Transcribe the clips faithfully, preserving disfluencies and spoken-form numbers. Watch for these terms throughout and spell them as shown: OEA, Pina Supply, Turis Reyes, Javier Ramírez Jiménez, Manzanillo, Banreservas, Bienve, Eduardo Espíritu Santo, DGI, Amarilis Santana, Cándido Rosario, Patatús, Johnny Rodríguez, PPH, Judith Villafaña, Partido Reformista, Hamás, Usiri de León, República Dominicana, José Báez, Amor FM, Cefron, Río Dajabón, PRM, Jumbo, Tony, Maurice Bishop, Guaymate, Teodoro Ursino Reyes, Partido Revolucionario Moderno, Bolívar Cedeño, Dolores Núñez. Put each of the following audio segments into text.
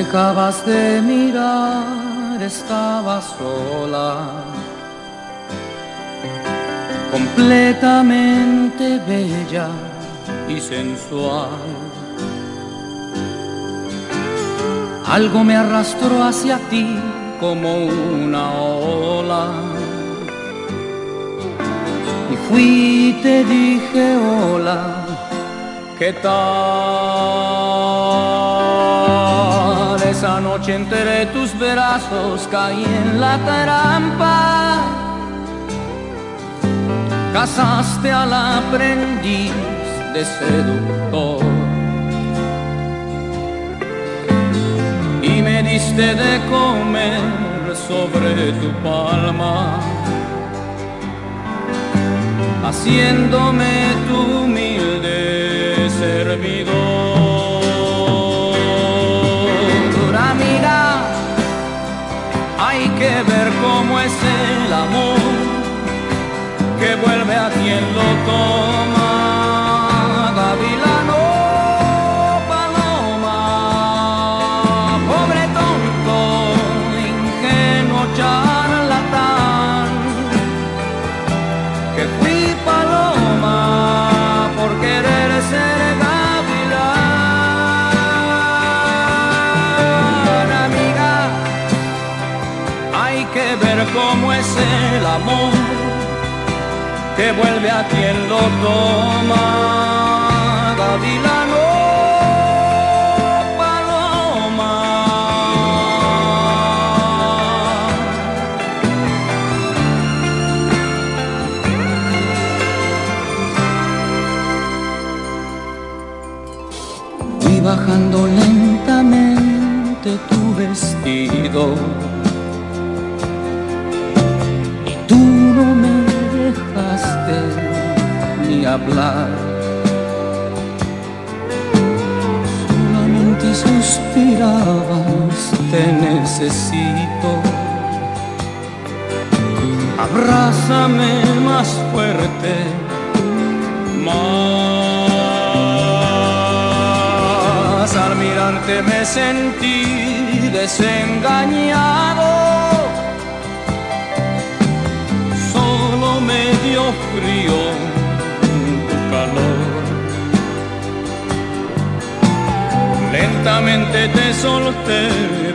dejabas de mirar, estaba sola, completamente bella y sensual. Algo me arrastró hacia ti como una ola, y fui y te dije hola, ¿qué tal? Esa noche entre tus brazos caí en la trampa. Casaste al aprendiz de seductor y me diste de comer sobre tu palma, haciéndome tu humilde servidor. Amiga, hay que ver cómo es el amor que vuelve a quien lo toma. Gavilano, paloma, pobre tonto, ingenuo charlatán, que fui paloma por querer ser. Cómo es el amor que vuelve a quien lo toma. Gavilano, paloma. Fui bajando lentamente tu vestido, hablar, solamente suspirabas, te necesito, abrázame más fuerte, más. Al mirarte me sentí desengañado, solo me dio frío calor. Lentamente te solté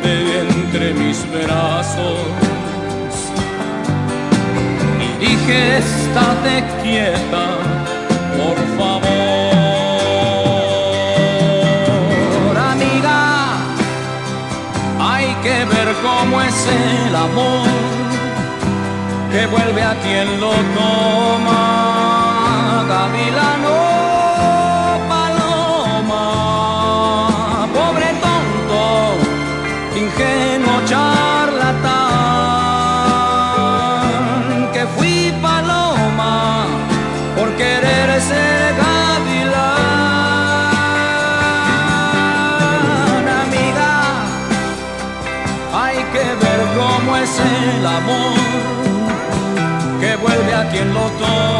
de entre mis brazos y dije, estate quieta, por favor. Amiga, hay que ver cómo es el amor que vuelve a quien lo toma. Gavilano, paloma, pobre tonto, ingenuo charlatán, que fui paloma por querer ser gavilán. Amiga, hay que ver cómo es el amor que vuelve a quien lo toma.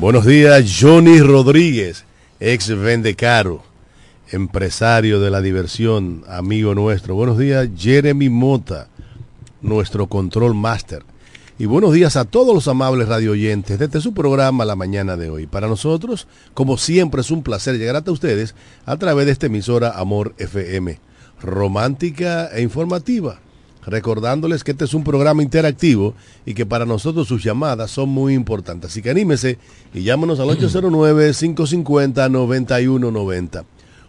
Buenos días, Johnny Rodríguez, ex Vendecaro, empresario de la diversión, amigo nuestro. Buenos días, Jeremy Mota, nuestro control master. Y buenos días a todos los amables radioyentes desde su programa La Mañana de hoy. Para nosotros, como siempre, es un placer llegar hasta ustedes a través de esta emisora Amor F M, romántica e informativa. Recordándoles que este es un programa interactivo y que para nosotros sus llamadas son muy importantes. Así que anímese y llámanos al ocho cero nueve, cinco cinco cero, nueve uno nueve cero.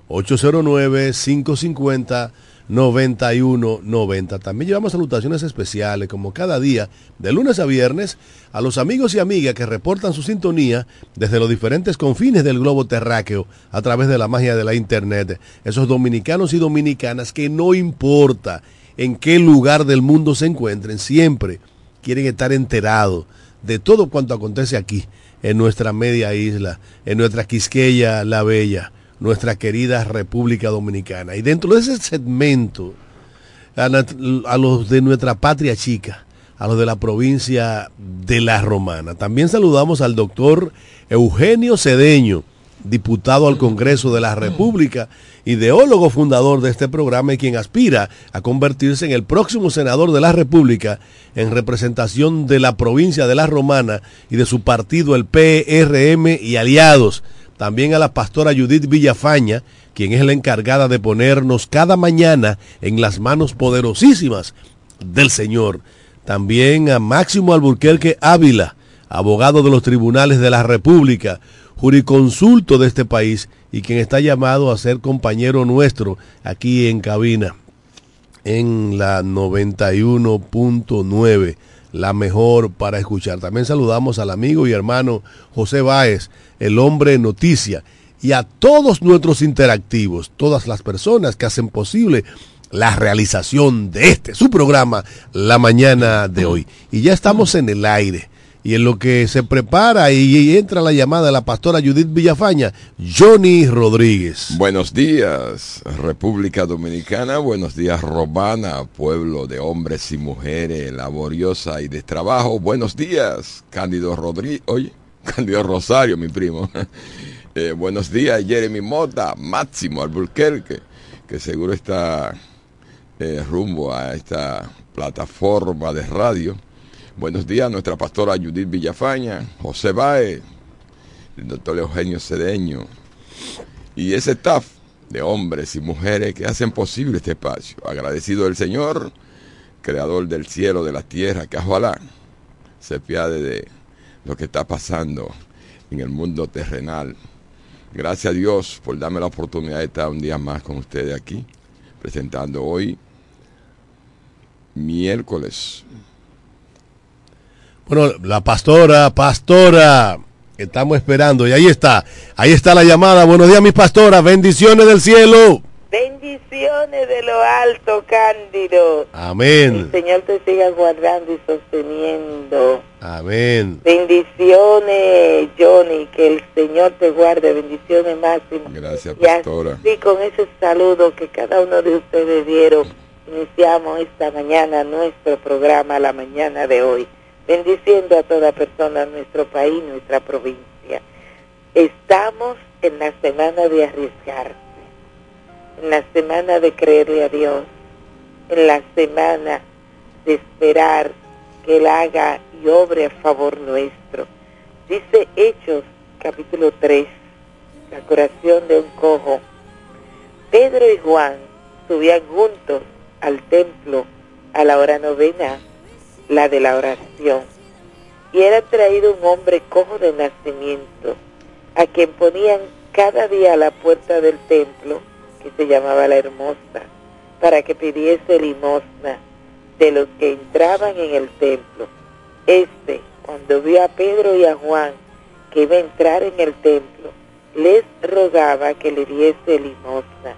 ocho cero nueve, cinco cinco cero, nueve uno nueve cero. También llevamos salutaciones especiales, como cada día, de lunes a viernes, a los amigos y amigas que reportan su sintonía desde los diferentes confines del globo terráqueo, a través de la magia de la internet. Esos dominicanos y dominicanas que no importa en qué lugar del mundo se encuentren, siempre quieren estar enterados de todo cuanto acontece aquí, en nuestra media isla, en nuestra Quisqueya la Bella, nuestra querida República Dominicana. Y dentro de ese segmento, a, la, a los de nuestra patria chica, a los de la provincia de La Romana. También saludamos al doctor Eugenio Cedeño, diputado al Congreso de la República, ideólogo fundador de este programa y quien aspira a convertirse en el próximo senador de la República en representación de la provincia de La Romana y de su partido, el P R M y aliados. También a la pastora Judith Villafaña, quien es la encargada de ponernos cada mañana en las manos poderosísimas del Señor. También a Máximo Alburquerque Ávila, abogado de los tribunales de la República, juriconsulto de este país y quien está llamado a ser compañero nuestro aquí en cabina, en la noventa y uno punto nueve, la mejor para escuchar. También saludamos al amigo y hermano José Báez, el hombre noticia, y a todos nuestros interactivos, todas las personas que hacen posible la realización de este, su programa, La Mañana de hoy. Y ya estamos en el aire. Y en lo que se prepara y entra la llamada de la pastora Judith Villafaña, Johnny Rodríguez. Buenos días, República Dominicana. Buenos días, Romana, pueblo de hombres y mujeres, laboriosa y de trabajo. Buenos días, Cándido Rodríguez. Oye, Cándido Rosario, mi primo. Eh, buenos días, Jeremy Mota, Máximo Alburquerque, que seguro está eh, rumbo a esta plataforma de radio. Buenos días, nuestra pastora Judith Villafaña, José Báez, el doctor Eugenio Cedeño y ese staff de hombres y mujeres que hacen posible este espacio. Agradecido del Señor, creador del cielo, de la tierra, que ojalá se piade de lo que está pasando en el mundo terrenal. Gracias a Dios por darme la oportunidad de estar un día más con ustedes aquí, presentando hoy, miércoles. Bueno, la pastora, pastora, estamos esperando. Y ahí está, ahí está la llamada. Buenos días, mis pastoras. Bendiciones del cielo. Bendiciones de lo alto, Cándido. Amén. El Señor te siga guardando y sosteniendo. Amén. Bendiciones, Johnny, que el Señor te guarde. Bendiciones, Máximo. Gracias, pastora. Y así, con ese saludo que cada uno de ustedes dieron, iniciamos esta mañana nuestro programa, La Mañana de hoy. Bendiciendo a toda persona, nuestro país, nuestra provincia. Estamos en la semana de arriesgarse, en la semana de creerle a Dios, en la semana de esperar que Él haga y obre a favor nuestro. Dice Hechos, capítulo tres, la curación de un cojo. Pedro y Juan subían juntos al templo a la hora novena, la de la oración, y era traído un hombre cojo de nacimiento, a quien ponían cada día a la puerta del templo, que se llamaba La Hermosa, para que pidiese limosna de los que entraban en el templo. Este, cuando vio a Pedro y a Juan que iba a entrar en el templo, les rogaba que le diese limosna.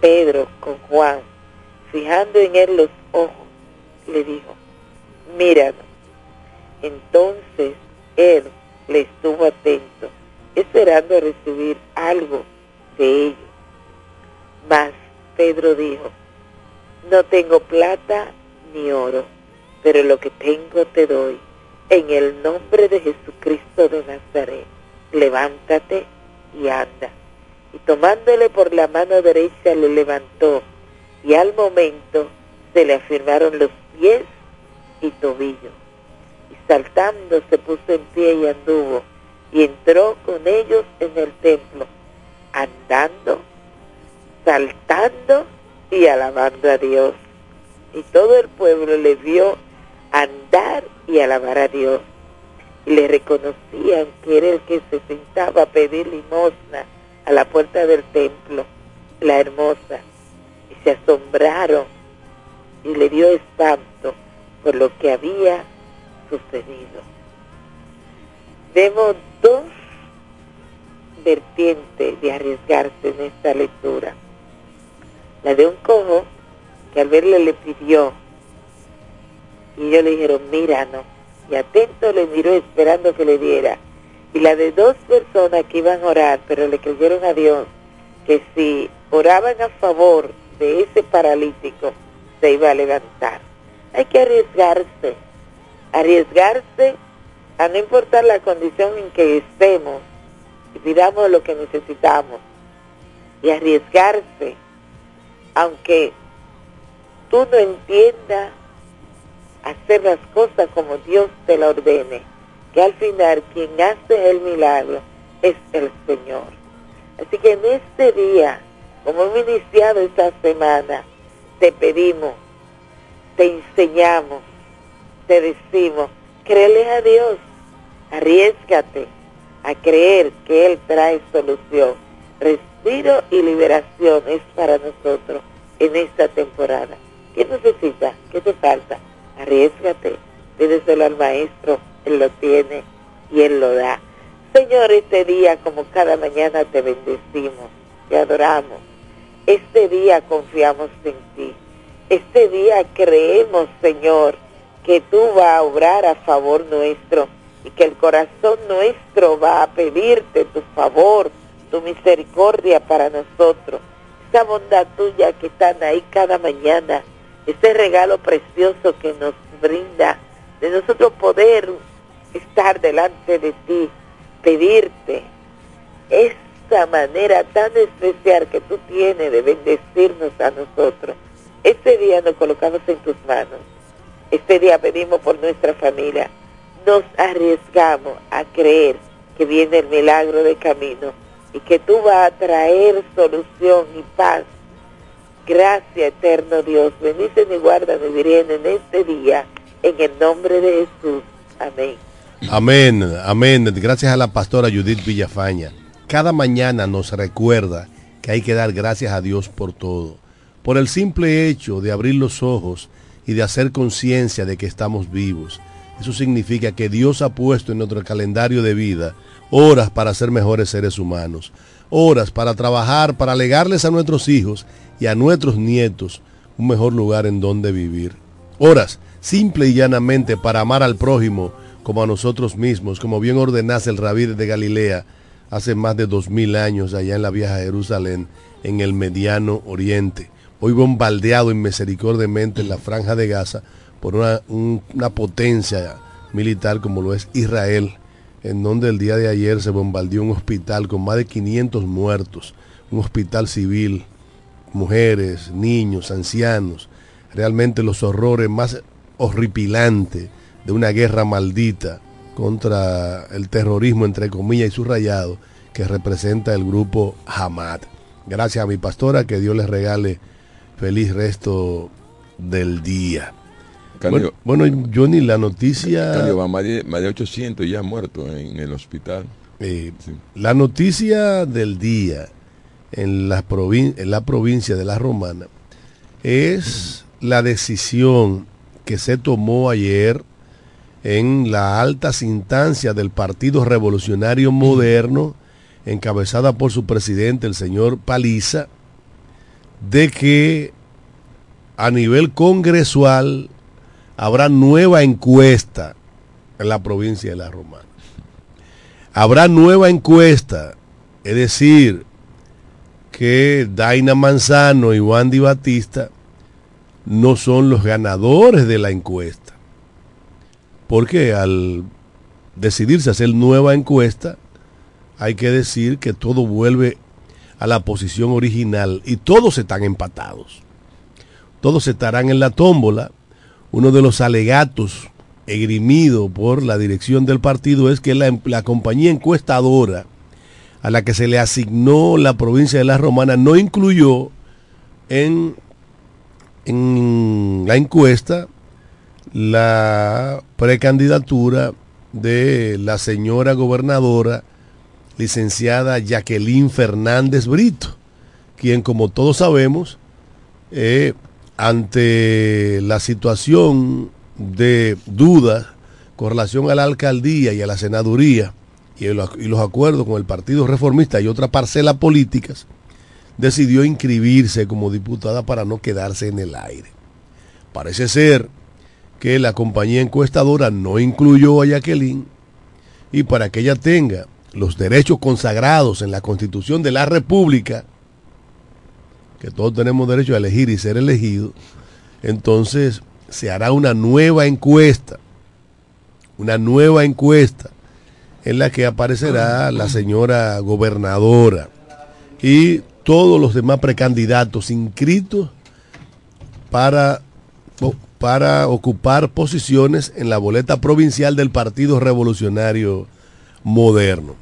Pedro, con Juan, fijando en él los ojos, le dijo: míralo. Entonces él le estuvo atento, esperando recibir algo de ellos. Mas Pedro dijo: no tengo plata ni oro, pero lo que tengo te doy. En el nombre de Jesucristo de Nazaret, tomándole por la mano derecha le levantó, y al momento se le afirmaron los pies y tobillos, y saltando se puso en pie y anduvo, y entró con ellos en el templo, andando, saltando y alabando a Dios. Y todo el pueblo le vio andar y alabar a Dios, y le reconocían que era el que se sentaba a pedir limosna a la puerta del templo, la hermosa, y se asombraron y le dio espanto por lo que había sucedido. Vemos dos vertientes de arriesgarse en esta lectura. La de un cojo que al verle le pidió, y ellos le dijeron, míranos, y atento le miró esperando que le diera. Y la de dos personas que iban a orar, pero le creyeron a Dios que si oraban a favor de ese paralítico, se iba a levantar. Hay que arriesgarse, arriesgarse a no importar la condición en que estemos, y pidamos lo que necesitamos, y arriesgarse, aunque tú no entiendas, hacer las cosas como Dios te la ordene, que al final quien hace el milagro es el Señor. Así que en este día, como hemos iniciado esta semana, te pedimos, te enseñamos, te decimos, créele a Dios, arriésgate a creer que Él trae solución. Respiro y liberación es para nosotros en esta temporada. ¿Qué necesitas? ¿Qué te falta? Arriésgate, pídeselo al Maestro, Él lo tiene y Él lo da. Señor, este día, como cada mañana, te bendecimos, te adoramos. Este día confiamos en ti. Este día creemos, Señor, que tú vas a obrar a favor nuestro y que el corazón nuestro va a pedirte tu favor, tu misericordia para nosotros. Esa bondad tuya que están ahí cada mañana, ese regalo precioso que nos brinda de nosotros poder estar delante de ti, pedirte esta manera tan especial que tú tienes de bendecirnos a nosotros. Este día nos colocamos en tus manos. Este día pedimos por nuestra familia. Nos arriesgamos a creer que viene el milagro de camino y que tú vas a traer solución y paz. Gracias, eterno Dios. Bendice y guárdame, Virgen, en este día. En el nombre de Jesús. Amén. Amén, amén. Gracias a la pastora Judith Villafaña. Cada mañana nos recuerda que hay que dar gracias a Dios por todo. Por el simple hecho de abrir los ojos y de hacer conciencia de que estamos vivos. Eso significa que Dios ha puesto en nuestro calendario de vida horas para ser mejores seres humanos, horas para trabajar, para legarles a nuestros hijos y a nuestros nietos un mejor lugar en donde vivir. Horas, simple y llanamente, para amar al prójimo como a nosotros mismos, como bien ordenase el rabí de Galilea hace más de dos mil años allá en la vieja Jerusalén, en el Mediano Oriente. Hoy bombardeado inmisericordiamente en la Franja de Gaza por una, un, una potencia militar como lo es Israel, en donde el día de ayer se bombardeó un hospital con más de quinientos muertos, un hospital civil, mujeres, niños, ancianos. Realmente los horrores más horripilantes de una guerra maldita contra el terrorismo, entre comillas, y subrayado, que representa el grupo Hamás. Gracias a mi pastora, que Dios les regale feliz resto del día. Cándido, bueno, bueno, Johnny, la noticia... Cándido, va más de, más de ochocientos ya muertos en el hospital. Eh, sí. La noticia del día en la, provin- en la provincia de La Romana es la decisión que se tomó ayer en las altas instancias del Partido Revolucionario Moderno, encabezada por su presidente, el señor Paliza, de que a nivel congresual habrá nueva encuesta en la provincia de La Romana. Habrá nueva encuesta, es decir, que Daina Manzano y Wandy Batista no son los ganadores de la encuesta, porque al decidirse hacer nueva encuesta, hay que decir que todo vuelve a la posición original y todos están empatados. Todos estarán en la tómbola. Uno de los alegatos esgrimido por la dirección del partido es que la, la compañía encuestadora a la que se le asignó la provincia de La Romana no incluyó en, en la encuesta la precandidatura de la señora gobernadora licenciada Jacqueline Fernández Brito, quien, como todos sabemos, eh, ante la situación de dudas con relación a la alcaldía y a la senaduría y, el, y los acuerdos con el Partido Reformista y otras parcelas políticas, decidió inscribirse como diputada para no quedarse en el aire. Parece ser que la compañía encuestadora no incluyó a Jacqueline, y para que ella tenga los derechos consagrados en la Constitución de la República, que todos tenemos derecho a elegir y ser elegidos, entonces se hará una nueva encuesta, una nueva encuesta en la que aparecerá la señora gobernadora y todos los demás precandidatos inscritos para, para ocupar posiciones en la boleta provincial del Partido Revolucionario Moderno.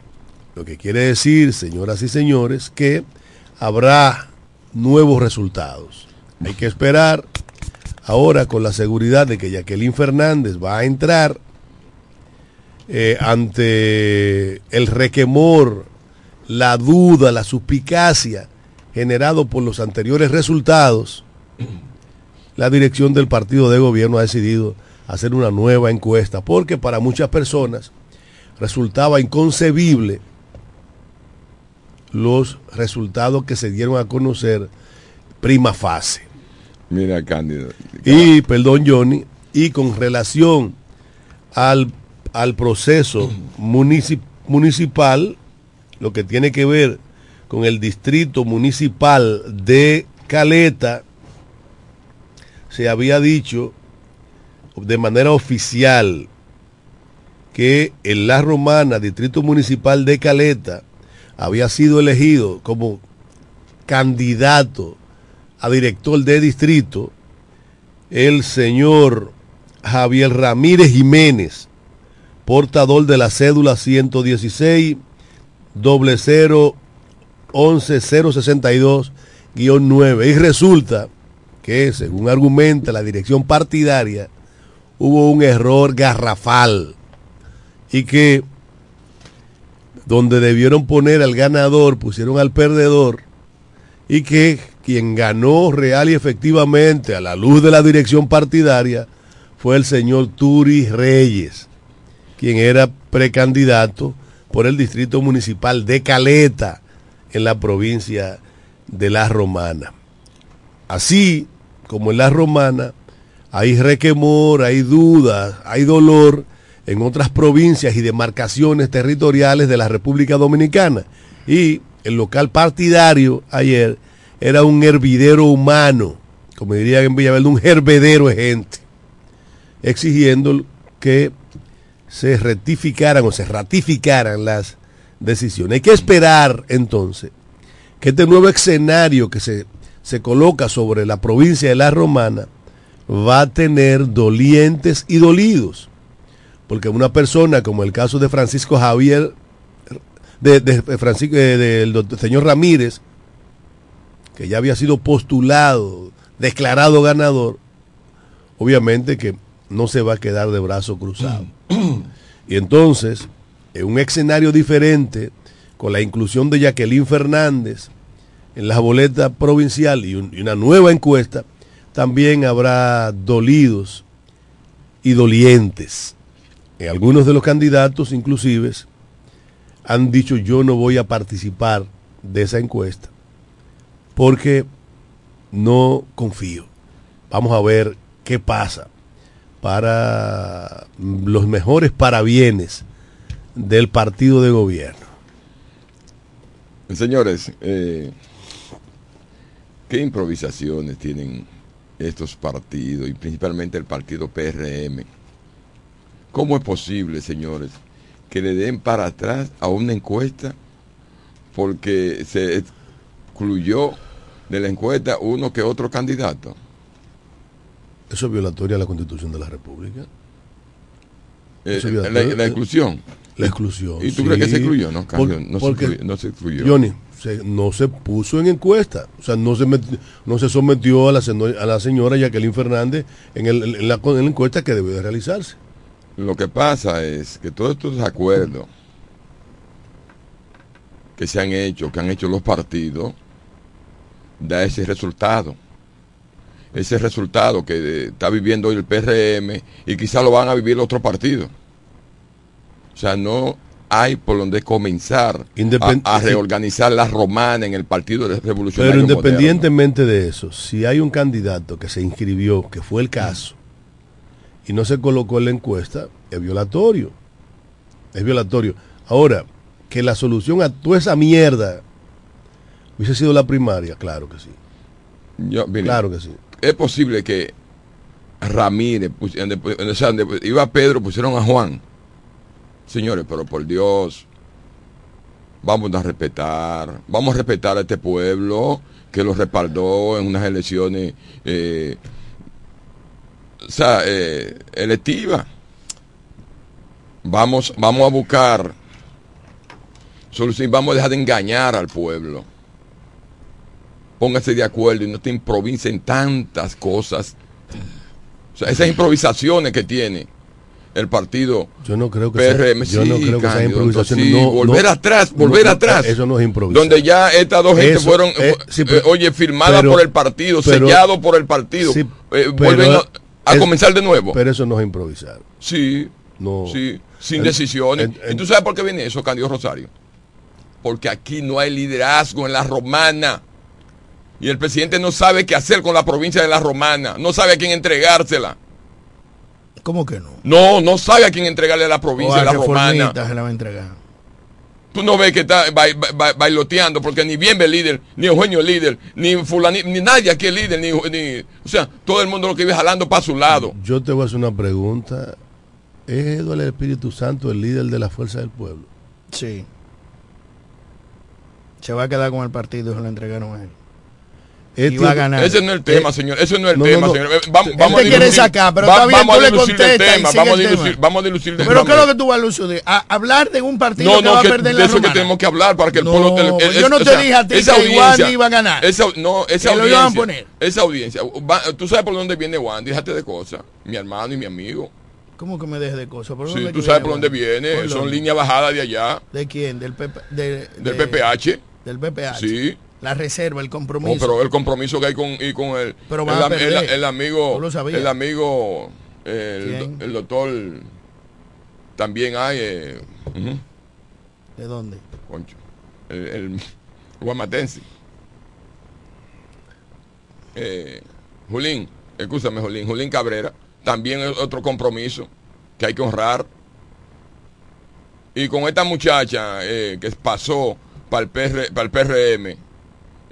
Lo que quiere decir, señoras y señores, que habrá nuevos resultados. Hay que esperar ahora con la seguridad de que Jacqueline Fernández va a entrar eh, ante el requemor, la duda, la suspicacia generado por los anteriores resultados. La dirección del partido de gobierno ha decidido hacer una nueva encuesta, porque para muchas personas resultaba inconcebible los resultados que se dieron a conocer prima facie. Mira, Cándido. Y, perdón, Johnny, y con relación al, al proceso municip- municipal, lo que tiene que ver con el distrito municipal de Caleta, se había dicho de manera oficial que en La Romana, distrito municipal de Caleta, había sido elegido como candidato a director de distrito el señor Javier Ramírez Jiménez, portador de la cédula ciento dieciséis, cero cero, once mil sesenta y dos, guión nueve. Y resulta que, según argumenta la dirección partidaria, hubo un error garrafal y que donde debieron poner al ganador, pusieron al perdedor, y que quien ganó real y efectivamente a la luz de la dirección partidaria fue el señor Turis Reyes, quien era precandidato por el distrito municipal de Caleta en la provincia de La Romana. Así como en La Romana hay requemor, hay dudas, hay dolor en otras provincias y demarcaciones territoriales de la República Dominicana. Y el local partidario ayer era un hervidero humano, como dirían en Villaverde, un hervidero de gente, exigiendo que se rectificaran o se ratificaran las decisiones. Hay que esperar entonces que este nuevo escenario que se, se coloca sobre la provincia de La Romana va a tener dolientes y dolidos. Porque una persona, como el caso de Francisco Javier, de, de Francisco, de, de, del señor Ramírez, que ya había sido postulado, declarado ganador, obviamente que no se va a quedar de brazo cruzado. Y entonces, en un escenario diferente, con la inclusión de Jacqueline Fernández en la boleta provincial y, un, y una nueva encuesta, también habrá dolidos y dolientes. Algunos de los candidatos, inclusive, han dicho: yo no voy a participar de esa encuesta porque no confío. Vamos a ver qué pasa para los mejores parabienes del partido de gobierno. Señores, eh, ¿qué improvisaciones tienen estos partidos y principalmente el partido P R M? ¿Cómo es posible, señores, que le den para atrás a una encuesta porque se excluyó de la encuesta uno que otro candidato. Eso es violatoria a la Constitución de la República. Eh, la, la exclusión. La exclusión. ¿Y tú sí. crees que se excluyó? No, Por, no, porque, se excluyó, no se excluyó. Johnny, se, no se puso en encuesta. O sea, no se, met, no se sometió a la, a la señora Jacqueline Fernández en, el, en, la, en la encuesta que debió de realizarse. Lo que pasa es que todos estos acuerdos que se han hecho, que han hecho los partidos, da ese resultado. Ese resultado que está viviendo hoy el P R M y quizá lo van a vivir los otros partidos. O sea, no hay por donde comenzar a, a reorganizar La Romana en el Partido Revolucionario Pero independientemente Moderno. De eso, si hay un candidato que se inscribió, que fue el caso, y no se colocó en la encuesta, es violatorio. Es violatorio. Ahora, que la solución a toda esa mierda hubiese sido la primaria, claro que sí. Yo, mire, claro que sí. Es posible que Ramírez, o sea, iba Pedro, pusieron a Juan. Señores, pero por Dios, vamos a respetar, vamos a respetar a este pueblo que lo respaldó en unas elecciones eh, o sea, eh, electivas. Vamos, vamos a buscar solución, vamos a dejar de engañar al pueblo. Pónganse de acuerdo y no te improvisen tantas cosas. O sea, esas improvisaciones que tiene el partido. Yo no creo que P R M, sea, yo sí, no creo que esas improvisaciones. Sí, no, volver no, atrás, volver no, atrás. Eso no es improvisación. Donde ya estas dos gente fueron, es, sí, pero, eh, oye, firmadas por el partido, pero, sellado por el partido. Sí, eh, vuelven a, a es, comenzar de nuevo. Pero eso no es improvisar. Sí, no. sí sin el, decisiones. El, el, ¿Y tú sabes por qué viene eso, Cándido Rosario? Porque aquí no hay liderazgo en La Romana. Y el presidente no sabe qué hacer con la provincia de La Romana. No sabe a quién entregársela. ¿Cómo que no? No, no sabe a quién entregarle la provincia de La Romana. Se la va a entregar. Tú no ves que está bailoteando, porque ni Bienve es líder, ni Eugenio es líder, ni fulani, ni nadie aquí es líder, ni, ni, o sea, todo el mundo lo que iba jalando para su lado. Yo te voy a hacer una pregunta. ¿Es Eduardo el Espíritu Santo el líder de la Fuerza del Pueblo? Sí. Se va a quedar con el partido y se lo entregaron a él. Este, iba a ganar. Ese no es el tema, eh, señor. Eso no es el no, tema, no, no. señor. Vamos, él vamos te a quiere sacar, pero va, vamos, bien, a dilucir el tema, vamos, el a dilucir, tema. vamos a dilucir el tema. Pero ¿qué es lo que tú vas a dilucir? A hablar de un partido no, no, que va que, a perder en La Romana. No, no, de eso que tenemos que hablar para que el no, pueblo... Te, el, yo no te o sea, dije a ti que Juan iba a ganar. Esa, no, esa que audiencia, lo iban a poner. Esa audiencia. Va, tú sabes por dónde viene Juan, déjate de cosas. Mi hermano y mi amigo. ¿Cómo que me dejes de cosas? ¿Por sí, tú sabes por dónde viene. Son líneas bajadas de allá. ¿De quién? ¿Del P P H? Del P P H. Sí. La reserva, el compromiso. Oh, pero el compromiso que hay con, y con el, pero el, el, el, el amigo, el amigo, el, el doctor, también hay. Eh, uh-huh. ¿De dónde? Concho, el, el guamatense. Eh, Julín, escúchame Julín, Julín Cabrera, también es otro compromiso que hay que honrar. Y con esta muchacha eh, que pasó para el, P R, para el P R M.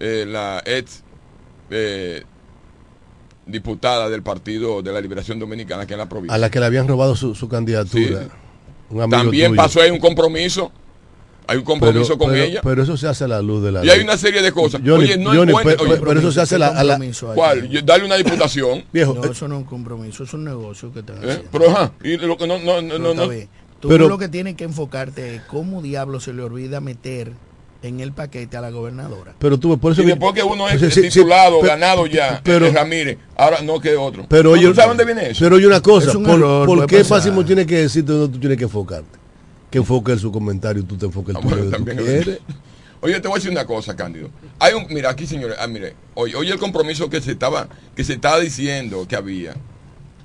Eh, la ex eh, diputada del Partido de la Liberación Dominicana que en la provincia. A la que le habían robado su, su candidatura. Sí. Un amigo También tuyo. pasó ahí un compromiso. Hay un compromiso pero, con pero, ella. Pero eso se hace a la luz de la... Y ley. Hay una serie de cosas. Johnny, Oye, no Johnny, hay pero, pero eso se hace la, a la... ¿Cuál? Darle una diputación. Viejo, no, eso no es un compromiso, es un negocio que están haciendo. ¿Eh? Pero ajá, y lo que no... no, no, no, no. Tú pero, lo que tienes que enfocarte es cómo diablo se le olvida meter... en el paquete a la gobernadora. Pero tú, por eso... Y después que uno es sí, sí, titulado, sí, ganado pero, ya, pero, Ramírez, ahora no que otro. Pero no, oye, ¿tú sabes dónde viene eso? Pero oye una cosa, es un ¿por, error, ¿por qué Fácimo tiene que decirte dónde tú tienes que enfocarte? Que enfoque en su comentario, tú te enfoques en tu bueno, tú quieres. Oye, te voy a decir una cosa, Cándido. Hay un, mira, aquí, señores, ah, mire, oye, oye el compromiso que se estaba, que se estaba diciendo que había.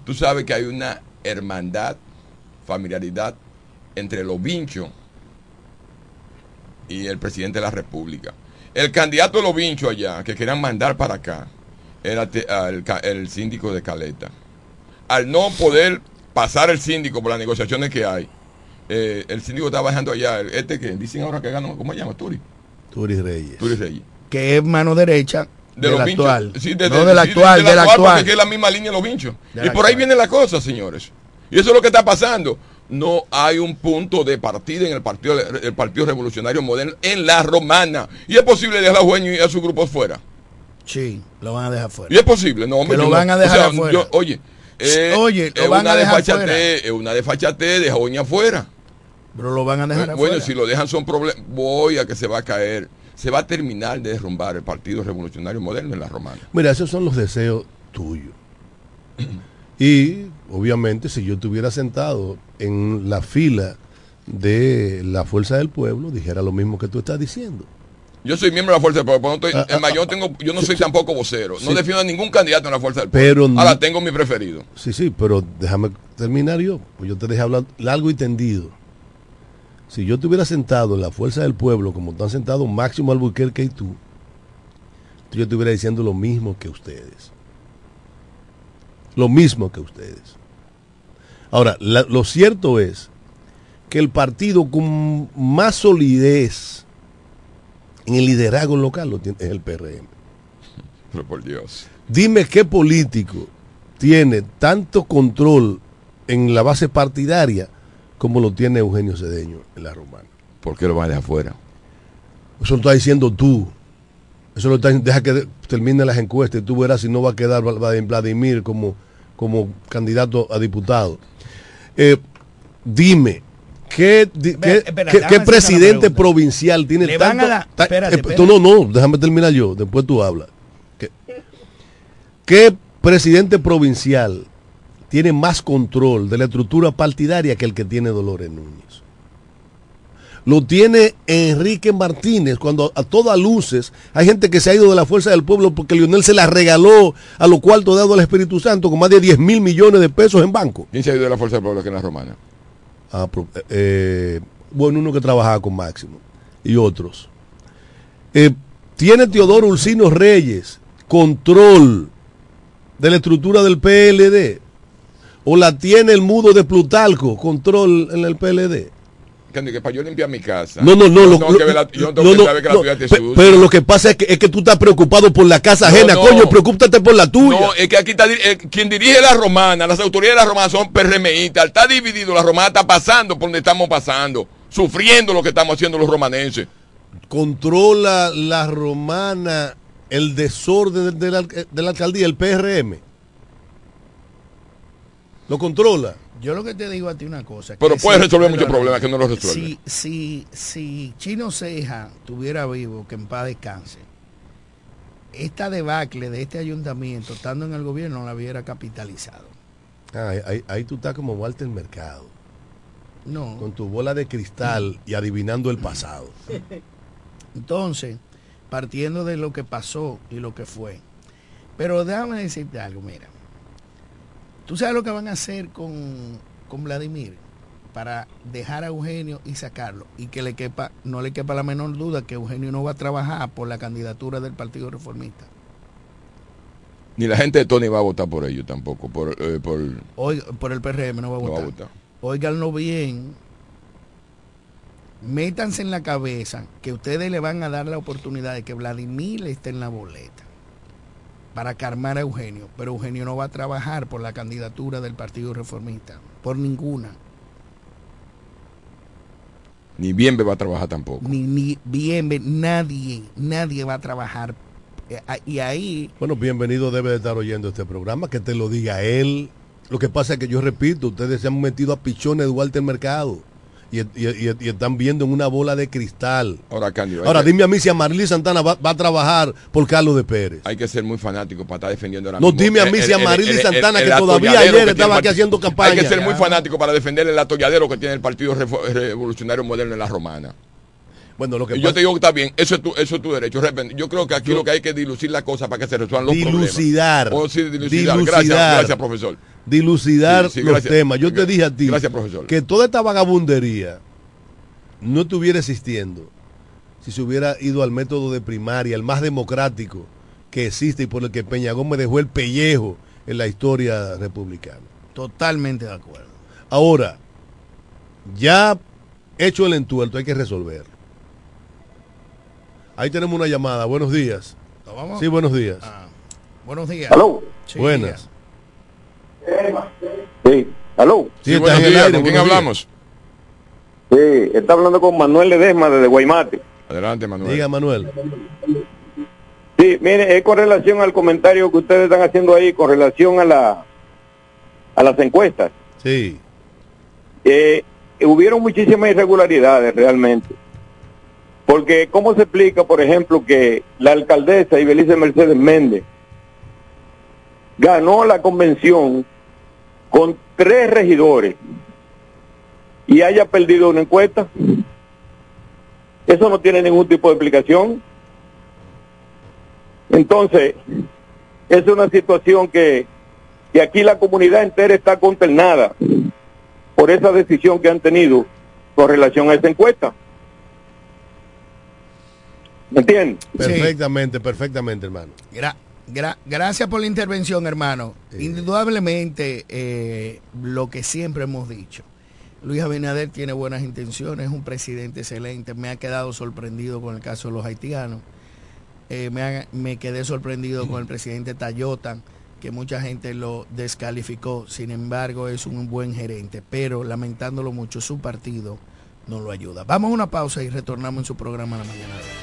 Tú sabes que hay una hermandad, familiaridad, entre los vinchos y el presidente de la República. El candidato de los vinchos allá, que querían mandar para acá, era te, el, el síndico de Caleta. Al no poder pasar el síndico por las negociaciones que hay, eh, el síndico estaba bajando allá, este que dicen ahora que ganó, ¿cómo se llama? Turis. Turis Reyes. Turis Reyes. Que es mano derecha de, de los vinchos. Sí, de, no de, de la sí, actual, de, de, de la actual. Porque es la misma línea de los vinchos. Y por ahí viene la cosa, señores. Y eso es lo que está pasando. no hay un punto de partida en el Partido, el Partido Revolucionario Moderno en La Romana. Y es posible dejar a Eugenio y a su grupo fuera. Sí, lo van a dejar fuera. Y es posible, no, hombre. Que lo van a dejar o sea, fuera. Yo, oye, eh, oye, lo eh, van una a dejar fuera. Es eh, una desfachatez, deja a Oña fuera. Pero lo van a dejar eh, afuera. Bueno, si lo dejan son problemas. Voy a que se va a caer. Se va a terminar de derrumbar el Partido Revolucionario Moderno en La Romana. Mira, esos son los deseos tuyos. Y obviamente, si yo estuviera sentado en la fila de la Fuerza del Pueblo, dijera lo mismo que tú estás diciendo. Yo soy miembro de la Fuerza del Pueblo, pero no estoy, ah, en mayor tengo, yo no soy sí, tampoco vocero, no sí, defiendo a ningún candidato en la Fuerza del Pueblo. Pero ahora no, tengo mi preferido. Sí, sí, pero déjame terminar yo, pues yo te dejé hablar largo y tendido. Si yo estuviera sentado en la Fuerza del Pueblo, como están sentados Máximo Alburquerque y tú, yo estuviera diciendo lo mismo que ustedes. Lo mismo que ustedes. Ahora, la, lo cierto es que el partido con más solidez en el liderazgo local lo tiene, es el P R M. Pero por Dios. Dime qué político tiene tanto control en la base partidaria como lo tiene Eugenio Cedeño en La Romana. ¿Por qué lo van de afuera? Eso lo estás diciendo tú. Eso lo estás, deja que terminen las encuestas y tú verás si no va a quedar Vladimir como, como candidato a diputado. Eh, dime. ¿Qué, qué, espera, qué, qué presidente provincial tiene le tanto? La, espérate, espérate. Tú no, no, déjame terminar yo, después tú hablas. ¿Qué, ¿Qué presidente provincial tiene más control de la estructura partidaria que el que tiene Dolores Núñez? Lo tiene Enrique Martínez, cuando a todas luces hay gente que se ha ido de la Fuerza del Pueblo porque Lionel se la regaló a lo cuarto dado al Espíritu Santo con más de diez mil millones de pesos en banco. ¿Quién se ha ido de la Fuerza del Pueblo aquí en La Romana? A, eh, bueno, uno que trabajaba con Máximo y otros. Eh, tiene Teodoro Ursino Reyes control de la estructura del P L D, o la tiene el mudo de Plutarco control en el P L D. Que para yo limpiar mi casa. No, no, no. Yo tengo lo, que ver la, yo no tengo no, que saber que no, la tuya te sucia. Pero lo que pasa es que, es que tú estás preocupado por la casa ajena, no, no. Coño, preocúptate por la tuya. No, es que aquí está, eh, quien dirige La Romana, las autoridades de La Romana son PRMistas, está dividido, La Romana está pasando por donde estamos pasando, sufriendo lo que estamos haciendo los romanenses. Controla La Romana el desorden de la, de la alcaldía, el P R M. Lo controla. Yo lo que te digo a ti una cosa. Pero que puedes si, resolver muchos problemas que no los resuelve. Si, si, si Chino Ceja estuviera vivo, que en paz descanse, esta debacle de este ayuntamiento, estando en el gobierno, la hubiera capitalizado. Ah, ahí, ahí tú estás como Walter Mercado. No. Con tu bola de cristal y adivinando el pasado. Entonces, partiendo de lo que pasó y lo que fue. Pero déjame decirte algo, mira. ¿Tú sabes lo que van a hacer con, con Vladimir para dejar a Eugenio y sacarlo? Y que le quepa, no le quepa la menor duda que Eugenio no va a trabajar por la candidatura del Partido Reformista. Ni la gente de Tony va a votar por ellos tampoco, por, eh, por... Oiga, por el P R M no va a votar. No va a votar. Óiganlo bien, métanse en la cabeza que ustedes le van a dar la oportunidad de que Vladimir esté en la boleta, para calmar a Eugenio, pero Eugenio no va a trabajar por la candidatura del Partido Reformista, por ninguna. Ni Bienve va a trabajar tampoco. Ni, ni Bienve, nadie, nadie va a trabajar. Y ahí... Bueno, bienvenido debe de estar oyendo este programa, que te lo diga él. Lo que pasa es que yo repito, ustedes se han metido a pichones de Walter Mercado. Y, y, y están viendo en una bola de cristal. Ahora, Cándido, ahora que... dime a mí si Amarilis Santana va, va a trabajar por Carlos de Pérez. Hay que ser muy fanático para estar defendiendo ahora no, mismo. No, dime a mí el, si Amarilis Santana, el, el, el, que todavía ayer que estaba aquí part... haciendo campaña. Hay que ser muy fanático para defender el atolladero que tiene el Partido Revolucionario Moderno en La Romana. Bueno, lo que y pasa... yo te digo que está bien, eso es tu, eso es tu derecho. Yo creo que aquí yo... lo que hay que dilucir la cosa para que se resuelvan los dilucidar, problemas. Sí, dilucidar. Dilucidar. Gracias, gracias, profesor. Dilucidar sí, sí, los gracias, temas. Yo gracias, te dije a ti gracias, profesor, que toda esta vagabundería no estuviera existiendo si se hubiera ido al método de primaria, el más democrático que existe y por el que Peña Gómez dejó el pellejo en la historia republicana. Totalmente de acuerdo. Ahora, ya hecho el entuerto, hay que resolverlo. Ahí tenemos una llamada. Buenos días. ¿Vamos? Sí, buenos días. Ah, buenos días. ¿Aló? Sí, buenas. Sí. ¿Aló? Sí, sí, buenos días. ¿Con quién hablamos? Sí, está hablando con Manuel Ledesma desde Guaymate. Adelante, Manuel. Diga, Manuel. Sí, mire, es con relación al comentario que ustedes están haciendo ahí, con relación a la a las encuestas. Sí. Eh, hubieron muchísimas irregularidades realmente. Porque, ¿cómo se explica, por ejemplo, que la alcaldesa Ibelice Mercedes Méndez ganó la convención con tres regidores y haya perdido una encuesta? Eso no tiene ningún tipo de explicación. Entonces, es una situación que, que aquí la comunidad entera está consternada por esa decisión que han tenido con relación a esa encuesta. ¿Me entiendes? Perfectamente, perfectamente, hermano. Gra gra gracias por la intervención, hermano. Sí. Indudablemente, eh, lo que siempre hemos dicho, Luis Abinader tiene buenas intenciones, es un presidente excelente. Me ha quedado sorprendido con el caso de los haitianos. Eh, me, ha, me quedé sorprendido con el presidente Tayota, que mucha gente lo descalificó. Sin embargo, es un buen gerente, pero lamentándolo mucho, su partido no lo ayuda. Vamos a una pausa y retornamos en su programa a la mañana de hoy.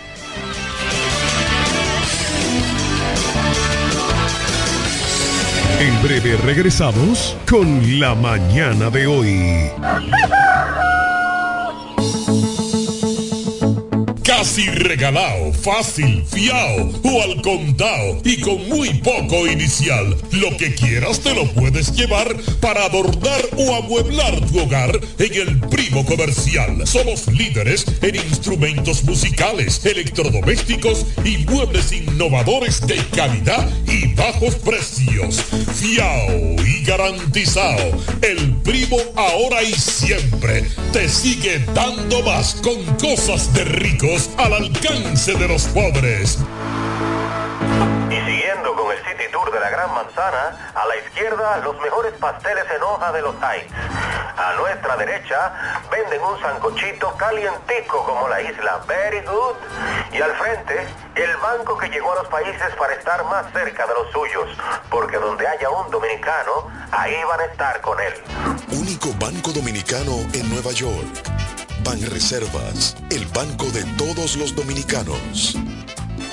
En breve regresamos con la mañana de hoy. Casi regalado, fácil, fiao o al contado y con muy poco inicial. Lo que quieras te lo puedes llevar para adornar o amueblar tu hogar en el Primo Comercial. Somos líderes en instrumentos musicales, electrodomésticos y muebles innovadores de calidad y bajos precios. Fiao y garantizado. El Primo ahora y siempre te sigue dando más con cosas de ricos al alcance de los pobres. Y siguiendo con el City Tour de la Gran Manzana, a la izquierda los mejores pasteles en hoja de los Heights. A nuestra derecha venden un sancochito calientico como la isla Very Good. Y al frente, el banco que llegó a los países para estar más cerca de los suyos, porque donde haya un dominicano, ahí van a estar con él. Único banco dominicano en Nueva York. Banreservas, el banco de todos los dominicanos.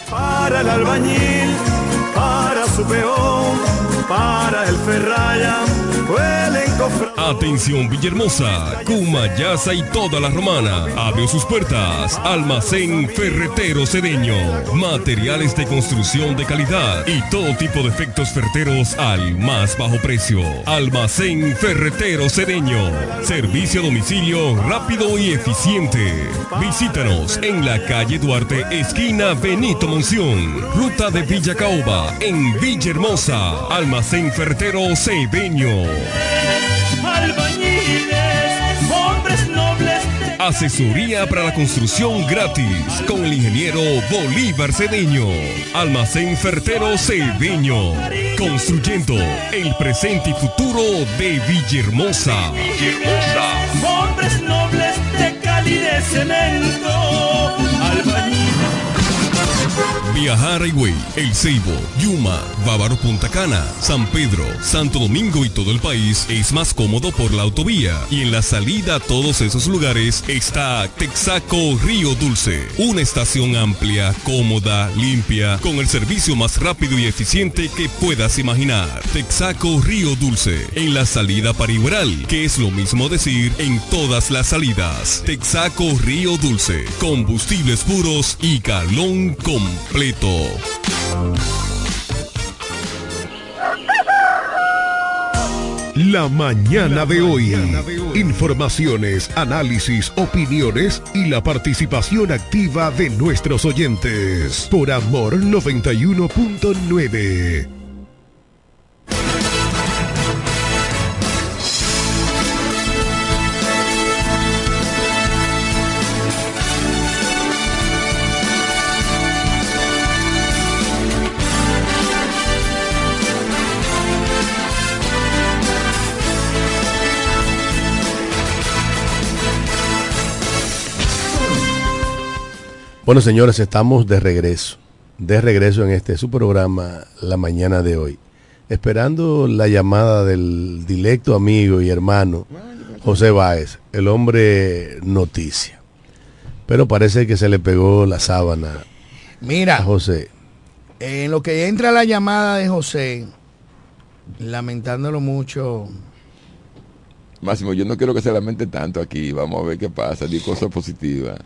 Para el albañil, para su peón, para el ferralla, huelen cofrador. Atención Villahermosa, Cumayaza y toda la Romana. Abrió sus puertas. Almacén Ferretero Cedeño. Materiales de construcción de calidad y todo tipo de efectos ferreteros al más bajo precio. Almacén Ferretero Cedeño. Servicio a domicilio rápido y eficiente. Visítanos en la calle Duarte, esquina Benito Monción. Ruta de Villa Caoba, en Villahermosa. Almacén Ferretero Cedeño. Albañiles, hombres nobles. Asesoría para la construcción gratis con el ingeniero Bolívar Cedeño. Almacén Ferretero Cedeño. Construyendo el presente y futuro de Villahermosa. Villahermosa. Hombres nobles de calidez cemento. Viajar a Higüey, El Ceibo, Yuma, Bávaro Punta Cana, San Pedro, Santo Domingo y todo el país es más cómodo por la autovía. Y en la salida a todos esos lugares está Texaco Río Dulce, una estación amplia, cómoda, limpia, con el servicio más rápido y eficiente que puedas imaginar. Texaco Río Dulce, en la salida para Igueral, que es lo mismo decir en todas las salidas. Texaco Río Dulce, combustibles puros y galón completo. La mañana de hoy. Informaciones, análisis, opiniones y la participación activa de nuestros oyentes. Por Amor noventa y uno punto nueve. Bueno, señores, estamos de regreso, de regreso en este su programa, La Mañana de Hoy. esperando la llamada del directo amigo y hermano José Báez, el hombre noticia. Pero parece que se le pegó la sábana. Mira, a José. En lo que entra la llamada de José, lamentándolo mucho. Máximo, yo no quiero que se lamente tanto aquí. Vamos a ver qué pasa. Di cosas positivas.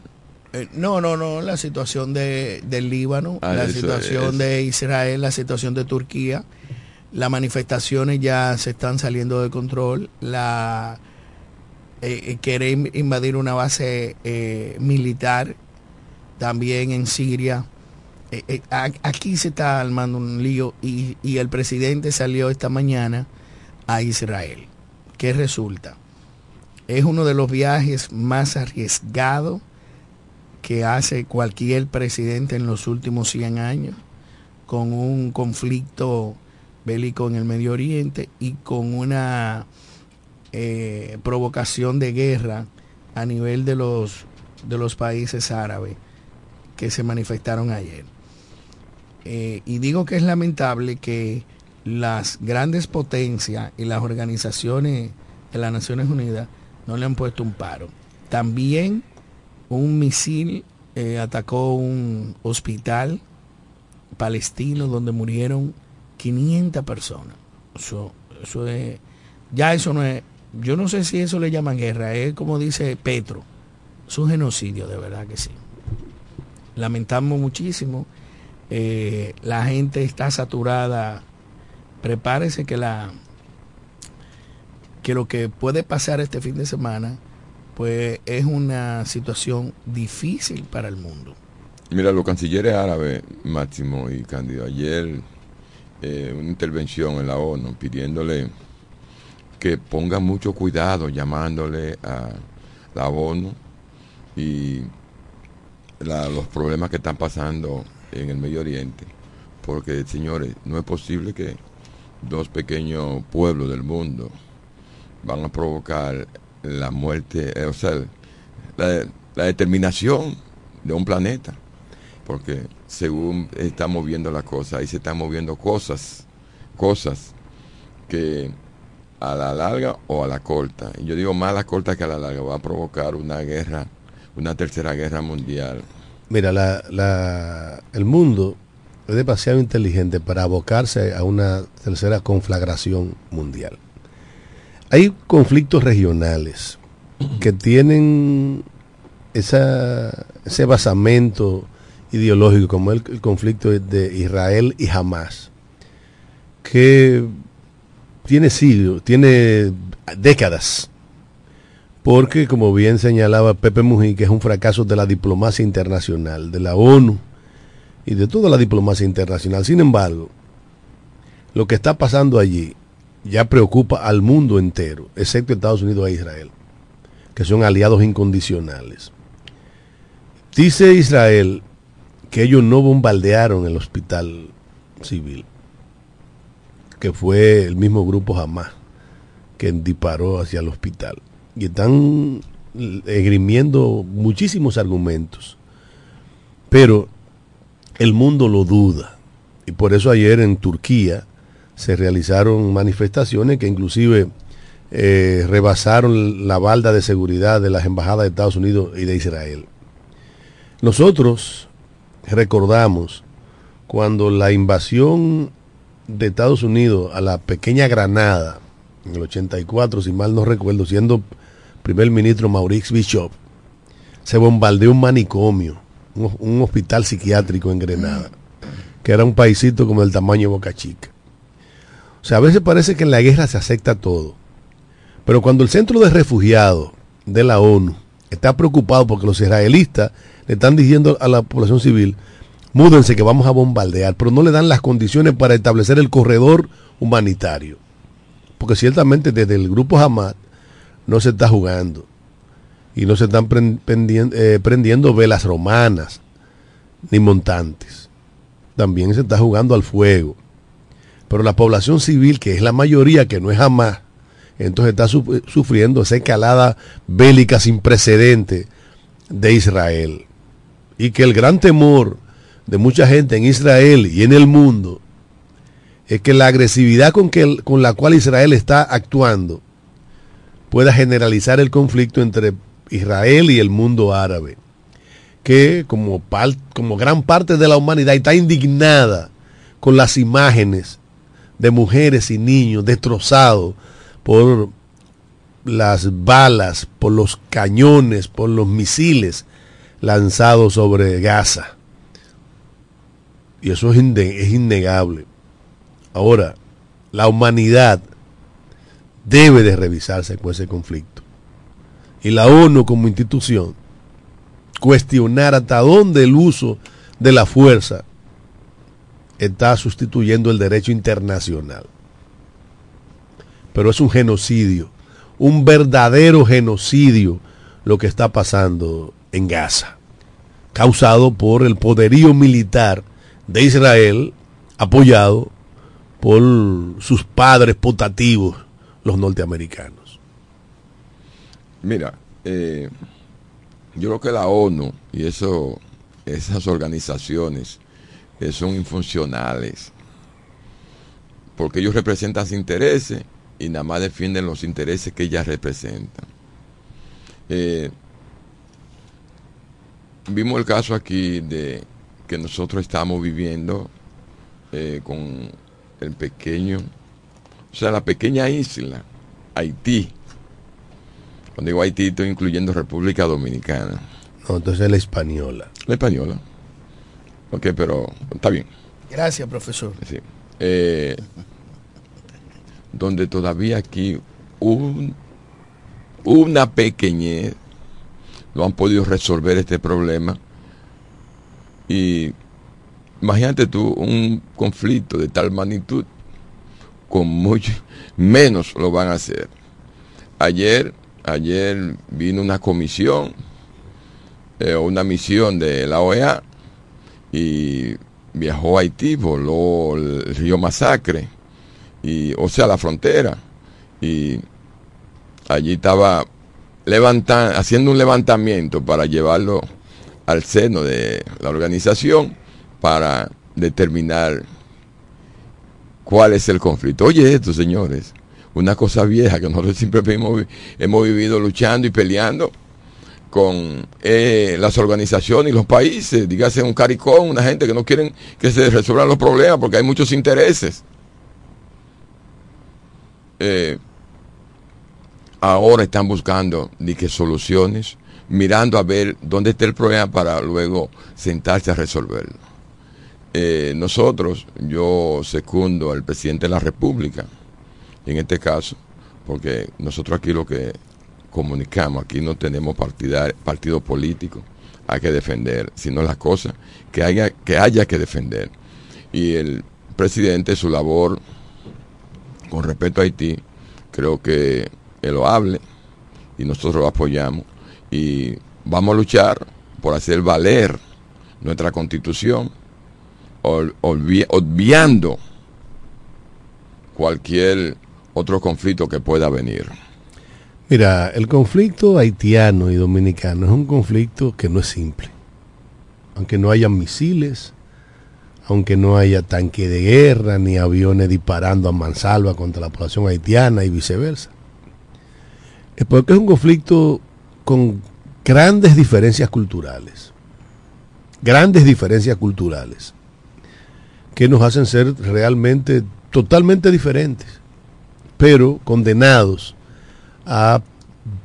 Eh, no, no, no. La situación de, del Líbano, ah, la situación es. de Israel, la situación de Turquía. Las manifestaciones ya se están saliendo de control. La eh, Quiere invadir una base eh, militar también en Siria. Eh, eh, aquí se está armando un lío y, y el presidente salió esta mañana a Israel. ¿Qué resulta? Es uno de los viajes más arriesgados que hace cualquier presidente en los últimos cien años, con un conflicto bélico en el Medio Oriente y con una eh, provocación de guerra a nivel de los, de los países árabes que se manifestaron ayer. Eh, y digo que es lamentable que las grandes potencias y las organizaciones de las Naciones Unidas no le han puesto un paro. También un misil eh, atacó un hospital palestino donde murieron quinientas personas. Eso, eso es, ya eso no es, yo no sé si eso le llaman guerra, es como dice Petro, es un genocidio, de verdad que sí. Lamentamos muchísimo, eh, la gente está saturada. Prepárese que la que lo que puede pasar este fin de semana pues es una situación difícil para el mundo. Mira, los cancilleres árabes, Máximo y Cándido, ayer eh, una intervención en la ONU pidiéndole que pongan mucho cuidado, llamándole a la ONU y la, los problemas que están pasando en el Medio Oriente, porque señores, no es posible que dos pequeños pueblos del mundo van a provocar la muerte, eh, o sea, la, la determinación de un planeta, porque según estamos viendo las cosas, ahí se están moviendo cosas, cosas que a la larga o a la corta, y yo digo más a la corta que a la larga, va a provocar una guerra, una tercera guerra mundial. Mira, la, la, el mundo es demasiado inteligente para abocarse a una tercera conflagración mundial. Hay conflictos regionales que tienen esa, ese basamento ideológico, como el, el conflicto de Israel y Hamás, que tiene siglos, tiene décadas, porque como bien señalaba Pepe Mujica, es un fracaso de la diplomacia internacional, de la ONU, y de toda la diplomacia internacional. Sin embargo, lo que está pasando allí ya preocupa al mundo entero, excepto Estados Unidos e Israel, que son aliados incondicionales. Dice Israel que ellos no bombardearon el hospital civil, que fue el mismo grupo Hamás que disparó hacia el hospital. Y están esgrimiendo muchísimos argumentos, pero el mundo lo duda, y por eso ayer en Turquía se realizaron manifestaciones que inclusive eh, rebasaron la balda de seguridad de las embajadas de Estados Unidos y de Israel. Nosotros recordamos cuando la invasión de Estados Unidos a la pequeña Granada, en el ochenta y cuatro, si mal no recuerdo, siendo primer ministro Maurice Bishop, se bombardeó un manicomio, un hospital psiquiátrico en Granada, que era un paisito como del tamaño de Boca Chica. O sea, a veces parece que en la guerra se acepta todo, pero cuando el centro de refugiados de la ONU está preocupado porque los israelitas le están diciendo a la población civil, múdense que vamos a bombardear, pero no le dan las condiciones para establecer el corredor humanitario, porque ciertamente desde el grupo Hamás no se está jugando. Y no se están prendiendo, eh, prendiendo velas romanas ni montantes. También se está jugando al fuego. Pero la población civil, que es la mayoría, que no es Hamás, entonces está su- sufriendo esa escalada bélica sin precedentes de Israel. Y que el gran temor de mucha gente en Israel y en el mundo eh, que la agresividad con, que el, con la cual Israel está actuando pueda generalizar el conflicto entre Israel y el mundo árabe, que como, par, como gran parte de la humanidad está indignada con las imágenes de mujeres y niños destrozados por las balas, por los cañones, por los misiles lanzados sobre Gaza. Y eso es innegable. Ahora, la humanidad debe de revisarse con ese conflicto. Y la ONU como institución, cuestionar hasta dónde el uso de la fuerza está sustituyendo el derecho internacional. Pero es un genocidio, un verdadero genocidio lo que está pasando en Gaza, causado por el poderío militar de Israel, apoyado por sus padres putativos, los norteamericanos. Mira, eh, yo creo que la ONU y eso, esas organizaciones eh, son infuncionales, porque ellos representan sus intereses y nada más defienden los intereses que ellas representan. Eh, vimos el caso aquí de que nosotros estamos viviendo eh, con el pequeño, o sea, la pequeña isla, Haití. Cuando digo Haití, estoy incluyendo República Dominicana. No, entonces la española. La española. Ok, pero está bien. Gracias, profesor. Sí. Eh, donde todavía aquí un, una pequeñez no han podido resolver este problema. Y imagínate tú un conflicto de tal magnitud, con mucho menos lo van a hacer. Ayer... Ayer vino una comisión o eh, una misión de la O E A y viajó a Haití, voló el río Masacre, y, o sea, la frontera. Y allí estaba levantan, haciendo un levantamiento para llevarlo al seno de la organización para determinar cuál es el conflicto. Oye, esto, señores. Una cosa vieja que nosotros siempre hemos, hemos vivido luchando y peleando con eh, las organizaciones y los países, dígase un caricón, una gente que no quieren que se resuelvan los problemas porque hay muchos intereses. Eh, ahora están buscando ni que soluciones, mirando a ver dónde está el problema para luego sentarse a resolverlo. Eh, nosotros, yo secundo al presidente de la República, en este caso, porque nosotros aquí lo que comunicamos, aquí no tenemos partidar, partido político hay que defender, sino las cosas que haya, que haya que defender. Y el presidente, su labor con respecto a Haití, creo que él lo hable y nosotros lo apoyamos. Y vamos a luchar por hacer valer nuestra constitución, obvi- obviando cualquier otro conflicto que pueda venir. Mira, el conflicto haitiano y dominicano es un conflicto que no es simple. Aunque no haya misiles, aunque no haya tanque de guerra, ni aviones disparando a mansalva contra la población haitiana y viceversa. Es porque es un conflicto con grandes diferencias culturales. Grandes diferencias culturales que nos hacen ser realmente totalmente diferentes, pero condenados a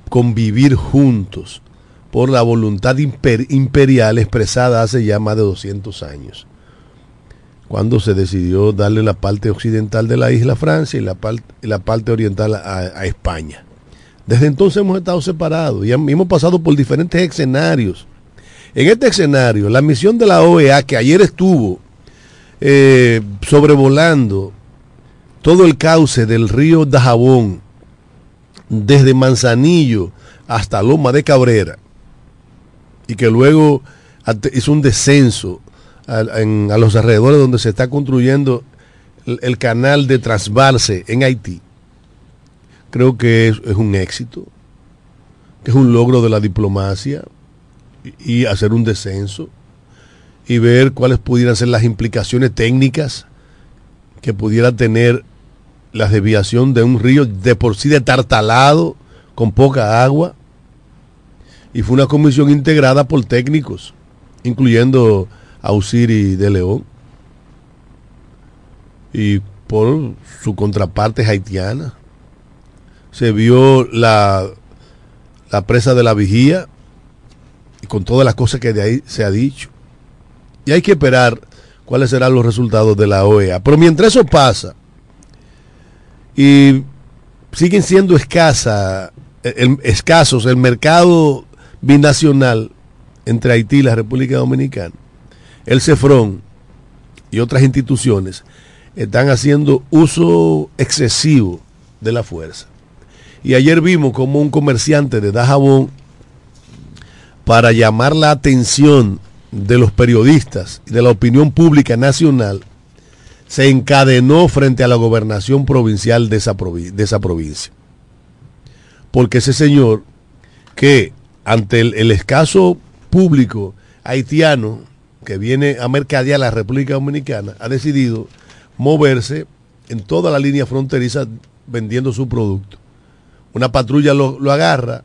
convivir juntos por la voluntad imper- imperial expresada hace ya más de doscientos años, cuando se decidió darle la parte occidental de la isla a Francia y la, par- la parte oriental a-, a España. Desde entonces hemos estado separados y hemos pasado por diferentes escenarios. En este escenario, la misión de la O E A, que ayer estuvo eh, sobrevolando todo el cauce del río Dajabón, desde Manzanillo hasta Loma de Cabrera, y que luego hizo un descenso a, en, a los alrededores donde se está construyendo el, el canal de trasbalse en Haití, creo que es, es un éxito, que es un logro de la diplomacia, y, y hacer un descenso, y ver cuáles pudieran ser las implicaciones técnicas que pudiera tener la desviación de un río de por sí detartalado, con poca agua, y fue una comisión integrada por técnicos, incluyendo a Usiri de León, y por su contraparte haitiana. Se vio la, la presa de la Vigía, y con todas las cosas que de ahí se ha dicho. Y hay que esperar cuáles serán los resultados de la O E A. Pero mientras eso pasa, y siguen siendo escasa, el, escasos el mercado binacional entre Haití y la República Dominicana, el CEFRON y otras instituciones están haciendo uso excesivo de la fuerza. Y ayer vimos como un comerciante de Dajabón, para llamar la atención de los periodistas y de la opinión pública nacional, se encadenó frente a la gobernación provincial de esa, provi- de esa provincia. Porque ese señor, que ante el, el escaso público haitiano que viene a mercadear la República Dominicana, ha decidido moverse en toda la línea fronteriza vendiendo su producto. Una patrulla lo, lo agarra,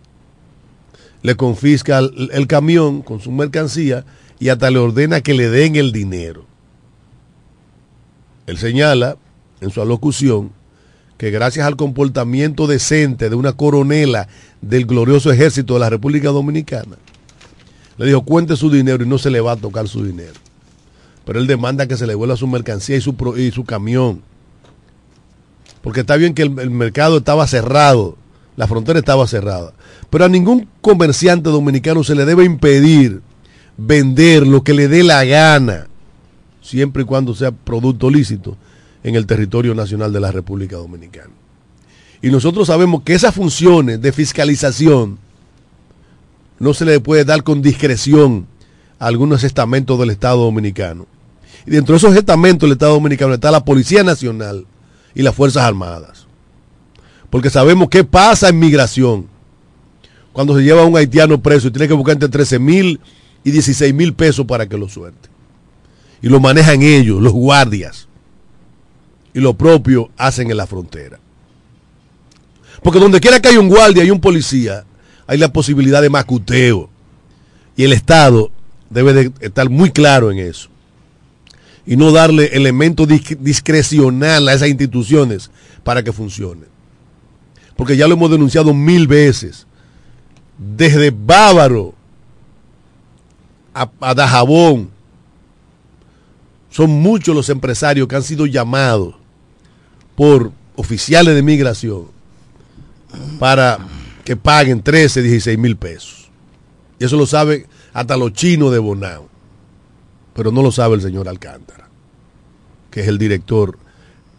le confisca el, el camión con su mercancía y hasta le ordena que le den el dinero. Él señala en su alocución que gracias al comportamiento decente de una coronela del glorioso ejército de la República Dominicana, le dijo, cuente su dinero y no se le va a tocar su dinero. Pero él demanda que se le vuelva su mercancía y su, y su camión. Porque está bien que el, el mercado estaba cerrado, la frontera estaba cerrada. Pero a ningún comerciante dominicano se le debe impedir vender lo que le dé la gana, siempre y cuando sea producto lícito en el territorio nacional de la República Dominicana. Y nosotros sabemos que esas funciones de fiscalización no se le puede dar con discreción a algunos estamentos del Estado Dominicano. Y dentro de esos estamentos del Estado Dominicano está la Policía Nacional y las Fuerzas Armadas. Porque sabemos qué pasa en migración. Cuando se lleva a un haitiano preso y tiene que buscar entre trece mil y dieciséis mil pesos para que lo suelte. Y lo manejan ellos, los guardias. Y lo propio hacen en la frontera. Porque donde quiera que haya un guardia y un policía, hay la posibilidad de macuteo. Y el Estado debe de estar muy claro en eso. Y no darle elementos discrecionales a esas instituciones para que funcionen. Porque ya lo hemos denunciado mil veces. Desde Bávaro a, a Dajabón, son muchos los empresarios que han sido llamados por oficiales de migración para que paguen trece, dieciséis mil pesos. Y eso lo saben hasta los chinos de Bonao. Pero no lo sabe el señor Alcántara, que es el director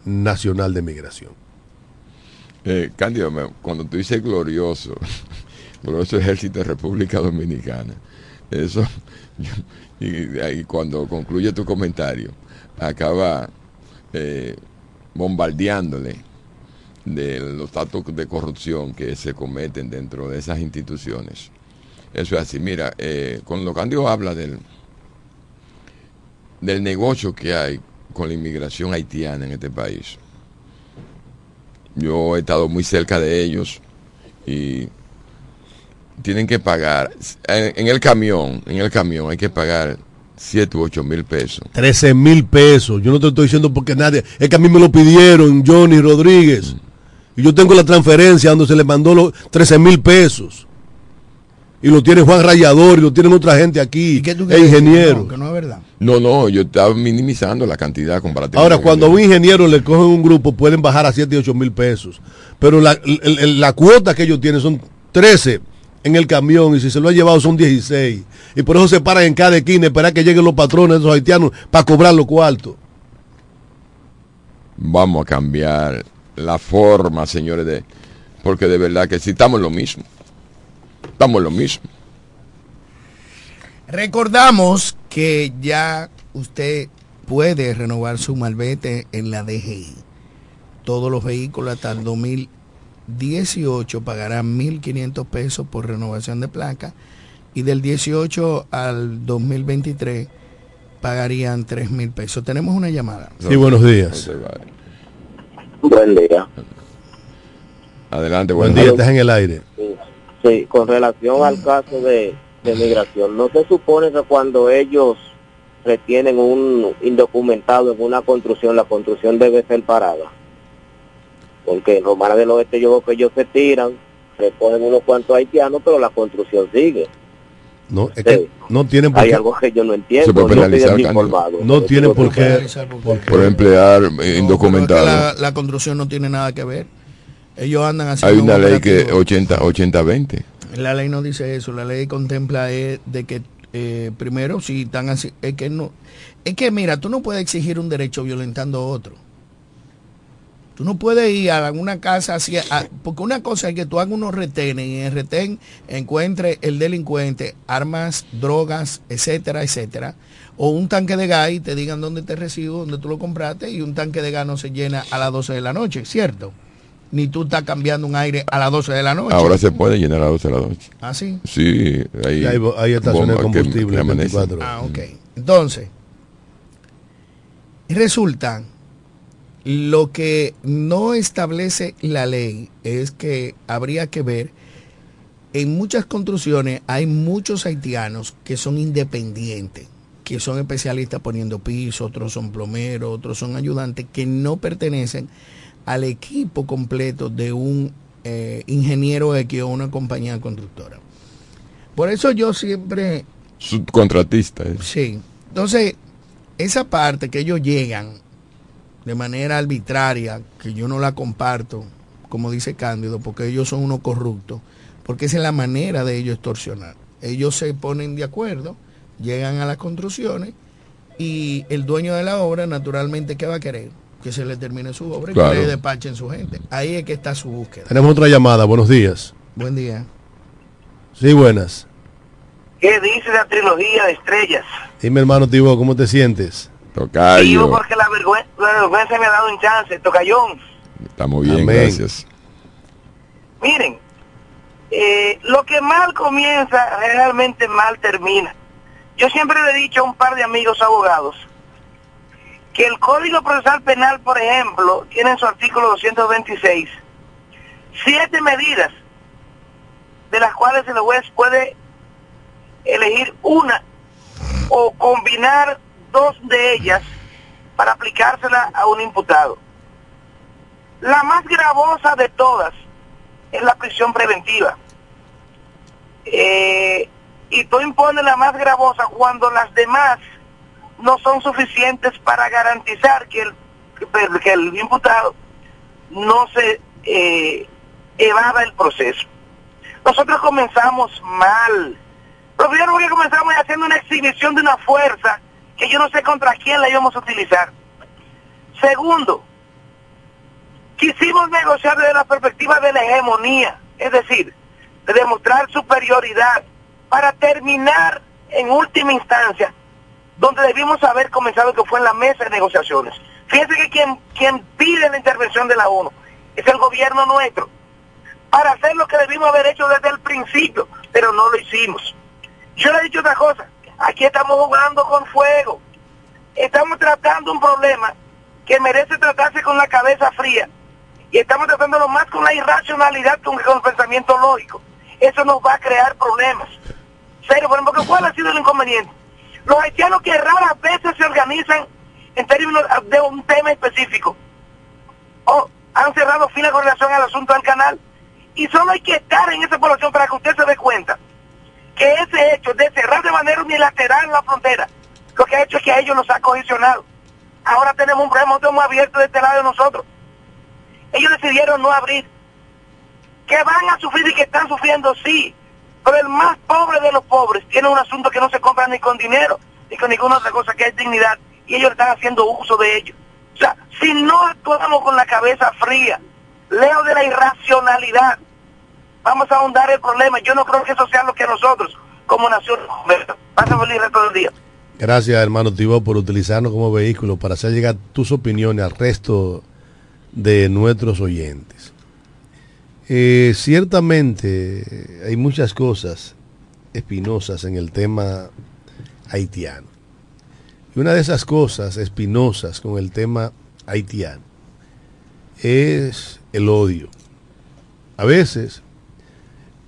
nacional de migración. Eh, Cándido, cuando tú dices glorioso, glorioso ejército de República Dominicana, eso... Yo, Y, y cuando concluye tu comentario, acaba eh, bombardeándole de los actos de corrupción que se cometen dentro de esas instituciones. Eso es así. Mira, eh, cuando Cándido habla del, del negocio que hay con la inmigración haitiana en este país, yo he estado muy cerca de ellos y... tienen que pagar, en, en el camión, en el camión hay que pagar siete u ocho mil pesos. trece mil pesos, yo no te estoy diciendo porque nadie, es que a mí me lo pidieron Johnny Rodríguez, mm. y yo tengo la transferencia donde se le mandó los trece mil pesos, y lo tiene Juan Rayador, y lo tienen otra gente aquí, es ingeniero. No, que no, es verdad. no, no, yo estaba minimizando la cantidad comparativa. Ahora, cuando a un ingeniero le cogen un grupo, pueden bajar a siete y ocho mil pesos, pero la, la, la cuota que ellos tienen son trece en el camión, y si se lo ha llevado son dieciséis, y por eso se paran en cada esquina esperar que lleguen los patrones de los haitianos para cobrar los cuartos. Vamos a cambiar la forma, señores, de porque de verdad que sí, estamos lo mismo, estamos lo mismo. Recordamos que ya usted puede renovar su malvete en la D G I. Todos los vehículos hasta el dos mil dieciocho pagarán mil quinientos pesos por renovación de placa, y del dieciocho al dos mil veintitrés pagarían tres mil pesos. Tenemos una llamada. Sí, buenos días. Buen día. Adelante, buen, buen día. día. Estás en el aire. Sí, sí, con relación al caso de, de migración, ¿no se supone que cuando ellos retienen un indocumentado en una construcción, la construcción debe ser parada? Porque en Romana del Oeste yo veo que ellos se tiran, recogen unos cuantos haitianos, pero la construcción sigue. No, es que sí. no tienen por Hay qué. Hay algo que yo no entiendo. Se puede penalizar, no, no tienen por qué por, por emplear eh, indocumentados. No, la, la construcción no tiene nada que ver. Ellos andan haciendo. Hay una un ley que ochenta veinte. La ley no dice eso. La ley contempla es de que eh, primero si están así es que no es que mira, tú no puedes exigir un derecho violentando a otro. Tú no puedes ir a alguna casa, hacia, a, porque una cosa es que tú hagas unos retenes y en el retén encuentre el delincuente, armas, drogas, etcétera, etcétera, o un tanque de gas y te digan dónde te recibo, dónde tú lo compraste, y un tanque de gas no se llena a las doce de la noche, ¿cierto? Ni tú estás cambiando un aire a las doce de la noche. Ahora se puede llenar a las doce de la noche. ¿Ah, sí? Sí, hay, hay, hay estaciones de combustible. veinticuatro. Ah, ok. Entonces, resulta... Lo que no establece la ley es que habría que ver, en muchas construcciones hay muchos haitianos que son independientes, que son especialistas poniendo piso, otros son plomeros, otros son ayudantes, que no pertenecen al equipo completo de un eh, ingeniero X o una compañía constructora. Por eso yo siempre... Subcontratista. ¿eh? Sí. Entonces, esa parte que ellos llegan... de manera arbitraria, que yo no la comparto, como dice Cándido, porque ellos son unos corruptos, porque esa es la manera de ellos extorsionar. Ellos se ponen de acuerdo, llegan a las construcciones y el dueño de la obra, naturalmente, ¿qué va a querer? Que se le termine su obra y claro. que le despachen su gente. Ahí es que está su búsqueda. Tenemos otra llamada, buenos días. Buen día. Sí, buenas. ¿Qué dice la trilogía de estrellas? Dime, hermano Tibó, ¿cómo te sientes? Tocayo. Sí, yo porque la vergüenza, la vergüenza me ha dado un chance, tocayón. Estamos bien, amén. Gracias. Miren, eh, lo que mal comienza, realmente mal termina. Yo siempre le he dicho a un par de amigos abogados que el Código Procesal Penal, por ejemplo, tiene en su artículo doscientos veintiséis siete medidas de las cuales el juez puede elegir una o combinar dos de ellas para aplicársela a un imputado. La más gravosa de todas es la prisión preventiva. Eh, y tú impones la más gravosa cuando las demás no son suficientes para garantizar que el, que el imputado no se eh, evada el proceso. Nosotros comenzamos mal. Lo primero que comenzamos es haciendo una exhibición de una fuerza que yo no sé contra quién la íbamos a utilizar. Segundo, quisimos negociar desde la perspectiva de la hegemonía, es decir, de demostrar superioridad para terminar en última instancia, donde debimos haber comenzado, que fue en la mesa de negociaciones. Fíjense que quien, quien pide la intervención de la ONU es el gobierno nuestro, para hacer lo que debimos haber hecho desde el principio, pero no lo hicimos. Yo le he dicho otra cosa. Aquí estamos jugando con fuego. Estamos tratando un problema que merece tratarse con la cabeza fría. Y estamos tratándolo más con la irracionalidad que con el pensamiento lógico. Eso nos va a crear problemas. Serio, por ejemplo, ¿cuál ha sido el inconveniente? Los haitianos que raras veces se organizan en términos de un tema específico. O han cerrado fila con relación al asunto del canal. Y solo hay que estar en esa población para que usted se dé cuenta que ese hecho de cerrar de manera unilateral la frontera, lo que ha hecho es que a ellos los ha cohesionado. Ahora tenemos un problema, nosotros hemos abierto de este lado de nosotros. Ellos decidieron no abrir. Que van a sufrir y que están sufriendo, sí, pero el más pobre de los pobres tiene un asunto que no se compra ni con dinero, ni con ninguna otra cosa, que es dignidad, y ellos están haciendo uso de ello. O sea, si no actuamos con la cabeza fría, lejos de la irracionalidad, vamos a ahondar el problema. Yo no creo que eso sea lo que nosotros, como nación, pasamos el resto del día. Gracias, hermano Tibó, por utilizarnos como vehículo para hacer llegar tus opiniones al resto de nuestros oyentes. Eh, ciertamente hay muchas cosas espinosas en el tema haitiano. Y una de esas cosas espinosas con el tema haitiano es el odio. A veces,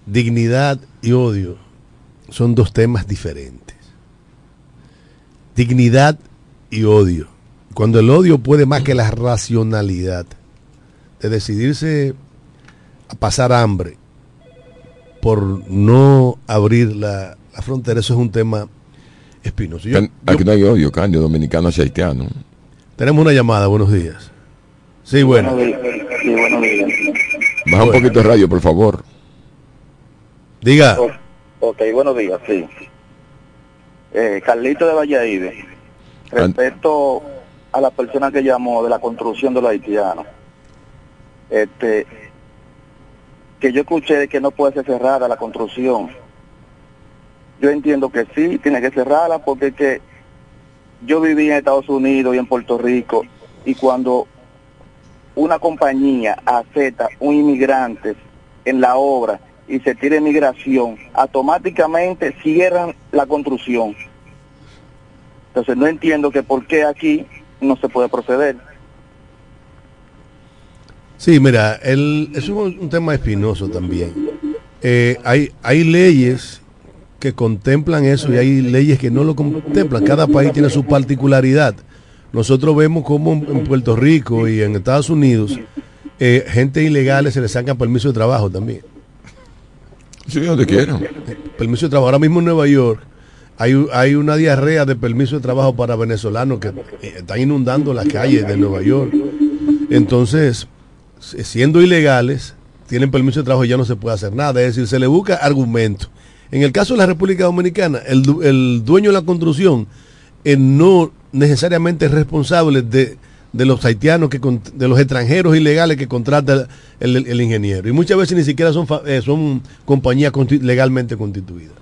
dignidad y odio son dos temas diferentes. Dignidad y odio. Cuando el odio puede más que la racionalidad de decidirse a pasar hambre por no abrir la, la frontera, eso es un tema espinoso. Yo, Aquí yo, no hay odio, Cándido, dominicano hacia haitiano. Tenemos una llamada, buenos días. Sí, bueno. Sí, buenos días. Baja bueno. un poquito el radio, por favor. Diga. Ok, buenos días, sí. Eh, Carlito de Valladolid. Respecto a la persona que llamó de la construcción de los haitianos, este, que yo escuché que no puede ser cerrada la construcción. Yo entiendo que sí, tiene que cerrarla, porque es que yo viví en Estados Unidos y en Puerto Rico, y cuando una compañía acepta un inmigrante en la obra y se tira inmigración, automáticamente cierran la construcción. Entonces no entiendo que por qué aquí no se puede proceder. Sí, mira, el, es un, un tema espinoso también. Eh, hay, hay leyes que contemplan eso y hay leyes que no lo contemplan. Cada país tiene su particularidad. Nosotros vemos como en Puerto Rico y en Estados Unidos, eh, gente ilegal se le sacan permiso de trabajo también. Sí, donde quieran. Permiso de trabajo. Ahora mismo en Nueva York hay, hay una diarrea de permiso de trabajo para venezolanos que están inundando las calles de Nueva York. Entonces, siendo ilegales, tienen permiso de trabajo y ya no se puede hacer nada. Es decir, se le busca argumento. En el caso de la República Dominicana, el, el dueño de la construcción eh, no necesariamente es responsable de, de los haitianos, que de los extranjeros ilegales que contrata el, el, el ingeniero. Y muchas veces ni siquiera son, eh, son compañías constitu, legalmente constituidas.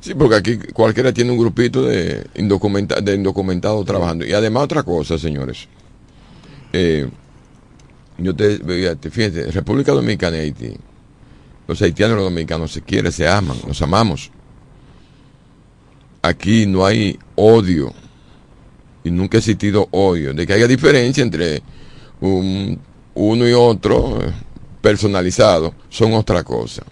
Sí, porque aquí cualquiera tiene un grupito de, indocumenta, de indocumentados trabajando. Y además otra cosa, señores. Eh, yo te, fíjate, República Dominicana y Haití. Los haitianos y los dominicanos se quieren, se aman, nos amamos. Aquí no hay odio, y nunca ha existido odio. De que haya diferencia entre un, uno y otro, personalizado, son otra cosa.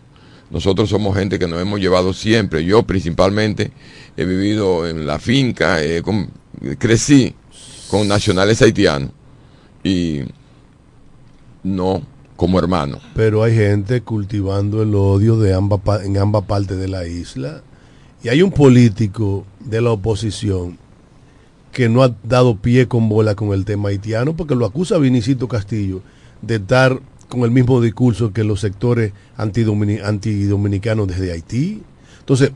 Nosotros somos gente que nos hemos llevado siempre. Yo principalmente he vivido en la finca, eh, con, crecí con nacionales haitianos, y no como hermano. Pero hay gente cultivando el odio de ambas, en ambas partes de la isla, y hay un político de la oposición que no ha dado pie con bola con el tema haitiano, porque lo acusa Vinicito Castillo de estar con el mismo discurso que los sectores antidomini- antidominicanos desde Haití. Entonces,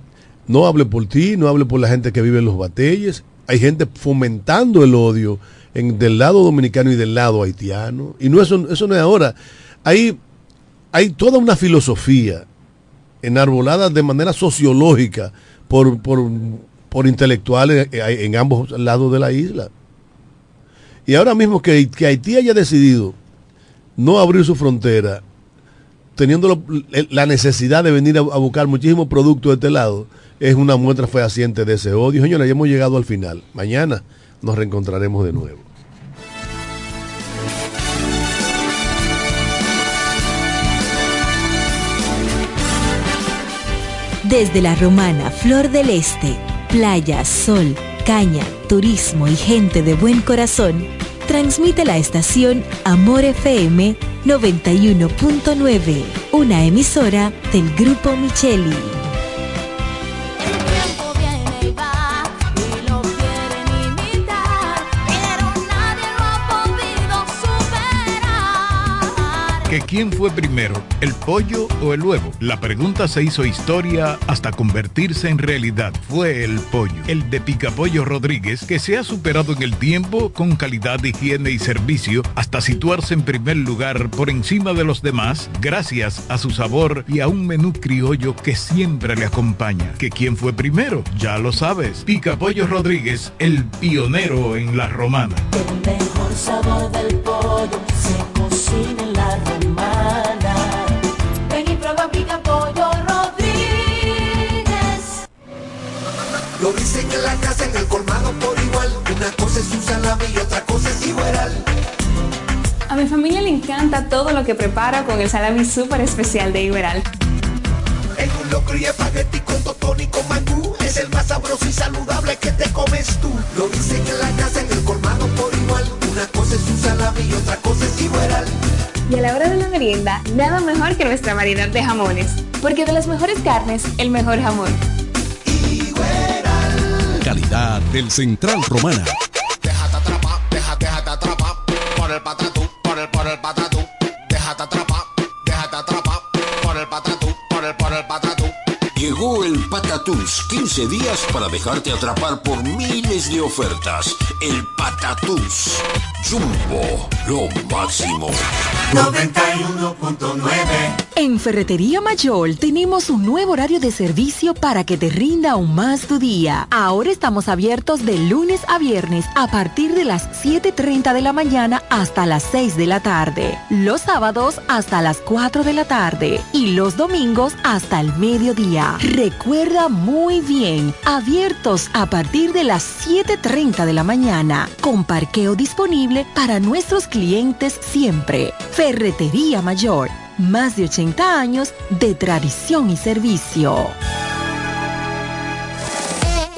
no hable por ti, no hable por la gente que vive en los bateyes. Hay gente fomentando el odio en, del lado dominicano y del lado haitiano, y no eso, eso no es ahora. Hay, hay toda una filosofía enarbolada de manera sociológica por, por, por intelectuales en ambos lados de la isla. Y ahora mismo que, que Haití haya decidido no abrir su frontera, teniendo lo, la necesidad de venir a, a buscar muchísimos productos de este lado, es una muestra fehaciente de ese odio. Señores, ya hemos llegado al final. Mañana nos reencontraremos de nuevo. Desde La Romana, Flor del Este, playa, sol, caña, turismo y gente de buen corazón, transmite la estación Amor F M noventa y uno punto nueve, una emisora del Grupo Micheli. ¿Que quién fue primero, el pollo o el huevo? La pregunta se hizo historia hasta convertirse en realidad. Fue el pollo, el de Picapollo Rodríguez, que se ha superado en el tiempo con calidad, higiene y servicio hasta situarse en primer lugar por encima de los demás gracias a su sabor y a un menú criollo que siempre le acompaña. ¿Que quién fue primero? Ya lo sabes. Picapollo Rodríguez, el pionero en La Romana. El mejor sabor del pollo se cocina en La Romana. Ven y prueba Picapollo Rodríguez. Lo dicen en la casa, en el colmado por igual. familia le encanta todo lo que prepara con el salami súper especial de Igueral. En un locro y espagueti con totón y con mangú, es el más sabroso y saludable que te comes tú. Lo dicen en la casa, en el colmado por igual, una cosa es un salami y otra cosa es Igueral. Y a la hora de la merienda, nada mejor que nuestra variedad de jamones, porque de las mejores carnes, el mejor jamón. Igueral. Calidad del Central Romana. Déjate atrapar, déjate, déjate atrapar por el patatú, por el, por el patatú. Déjate atrapar, déjate atrapar por el patatú, por el, por el patatú. Llegó el Patatús, quince días para dejarte atrapar por miles de ofertas. El Patatús, Jumbo, lo máximo. noventa y uno punto nueve. En Ferretería Mayol tenemos un nuevo horario de servicio para que te rinda aún más tu día. Ahora estamos abiertos de lunes a viernes a partir de las siete y media de la mañana hasta las seis de la tarde. Los sábados hasta las cuatro de la tarde y los domingos hasta el mediodía. Recuerda muy bien, abiertos a partir de las siete y media de la mañana, con parqueo disponible para nuestros clientes siempre. Ferretería Mayor, más de ochenta años de tradición y servicio.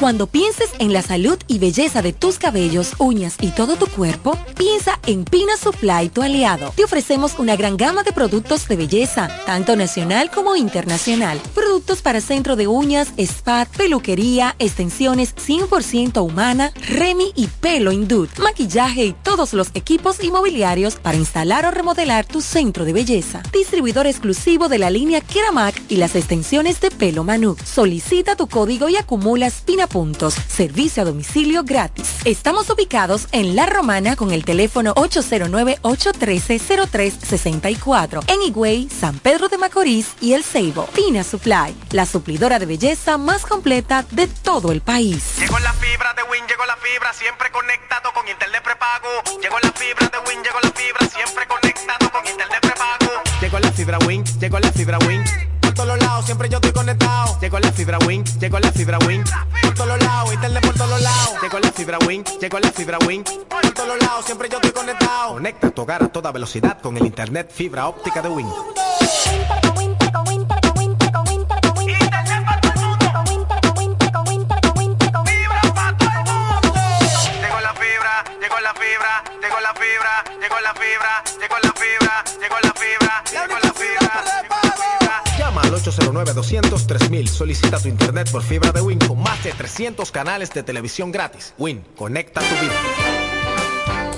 Cuando pienses en la salud y belleza de tus cabellos, uñas y todo tu cuerpo, piensa en Pina Supply, tu aliado. Te ofrecemos una gran gama de productos de belleza, tanto nacional como internacional. Productos para centro de uñas, spa, peluquería, extensiones cien por ciento humana, Remy y pelo Indut, maquillaje y todos los equipos inmobiliarios para instalar o remodelar tu centro de belleza. Distribuidor exclusivo de la línea Keramac y las extensiones de pelo Manu. Solicita tu código y acumulas Pina puntos. Servicio a domicilio gratis. Estamos ubicados en La Romana con el teléfono ocho cero nueve, ocho uno tres, cero tres seis cuatro. En Higüey, San Pedro de Macorís y El Ceibo. Pina Supply, la suplidora de belleza más completa de todo el país. Llegó la fibra de Win, llegó la fibra, siempre conectado con internet prepago. Llegó la fibra de Win, llegó la fibra, siempre conectado con internet prepago. Llegó la fibra Win, llegó la fibra Win. Por todos lados, siempre yo estoy conectado. Llegó la fibra Win, llegó la fibra Win. Por todos lados, internet por todos lados. Llegó la fibra Win, llegó la fibra Win. Por todos lados, siempre yo estoy conectado. Conecta tu hogar a toda velocidad con el internet fibra óptica de Win. Llegó la fibra, llegó la fibra, llegó la fibra, llegó la fibra, llegó la fibra. Llama al ocho cero nueve, dos cero cero, tres mil. Solicita tu internet por fibra de Win con más de trescientos canales de televisión gratis. Win, conecta tu vida.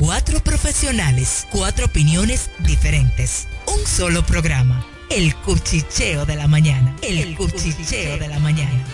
Cuatro profesionales, cuatro opiniones diferentes. Un solo programa. El Cuchicheo de la Mañana. El, El cuchicheo, cuchicheo de la Mañana.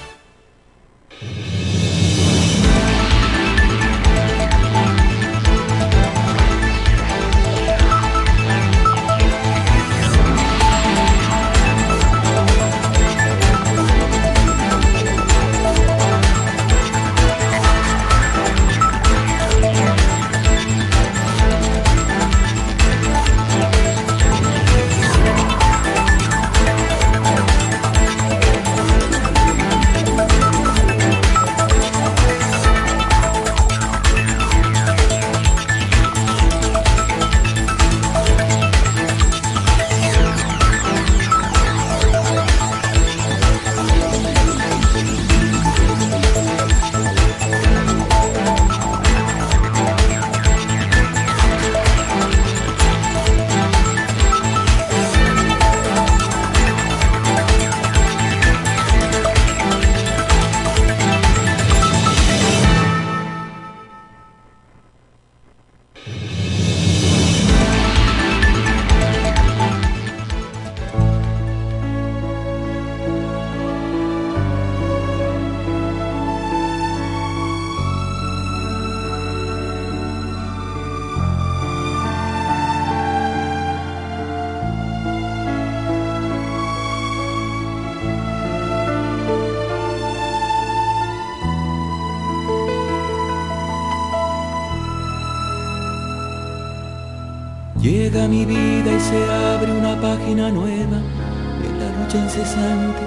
Llega mi vida y se abre una página nueva en la lucha incesante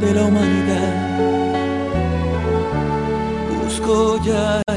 de la humanidad. Busco ya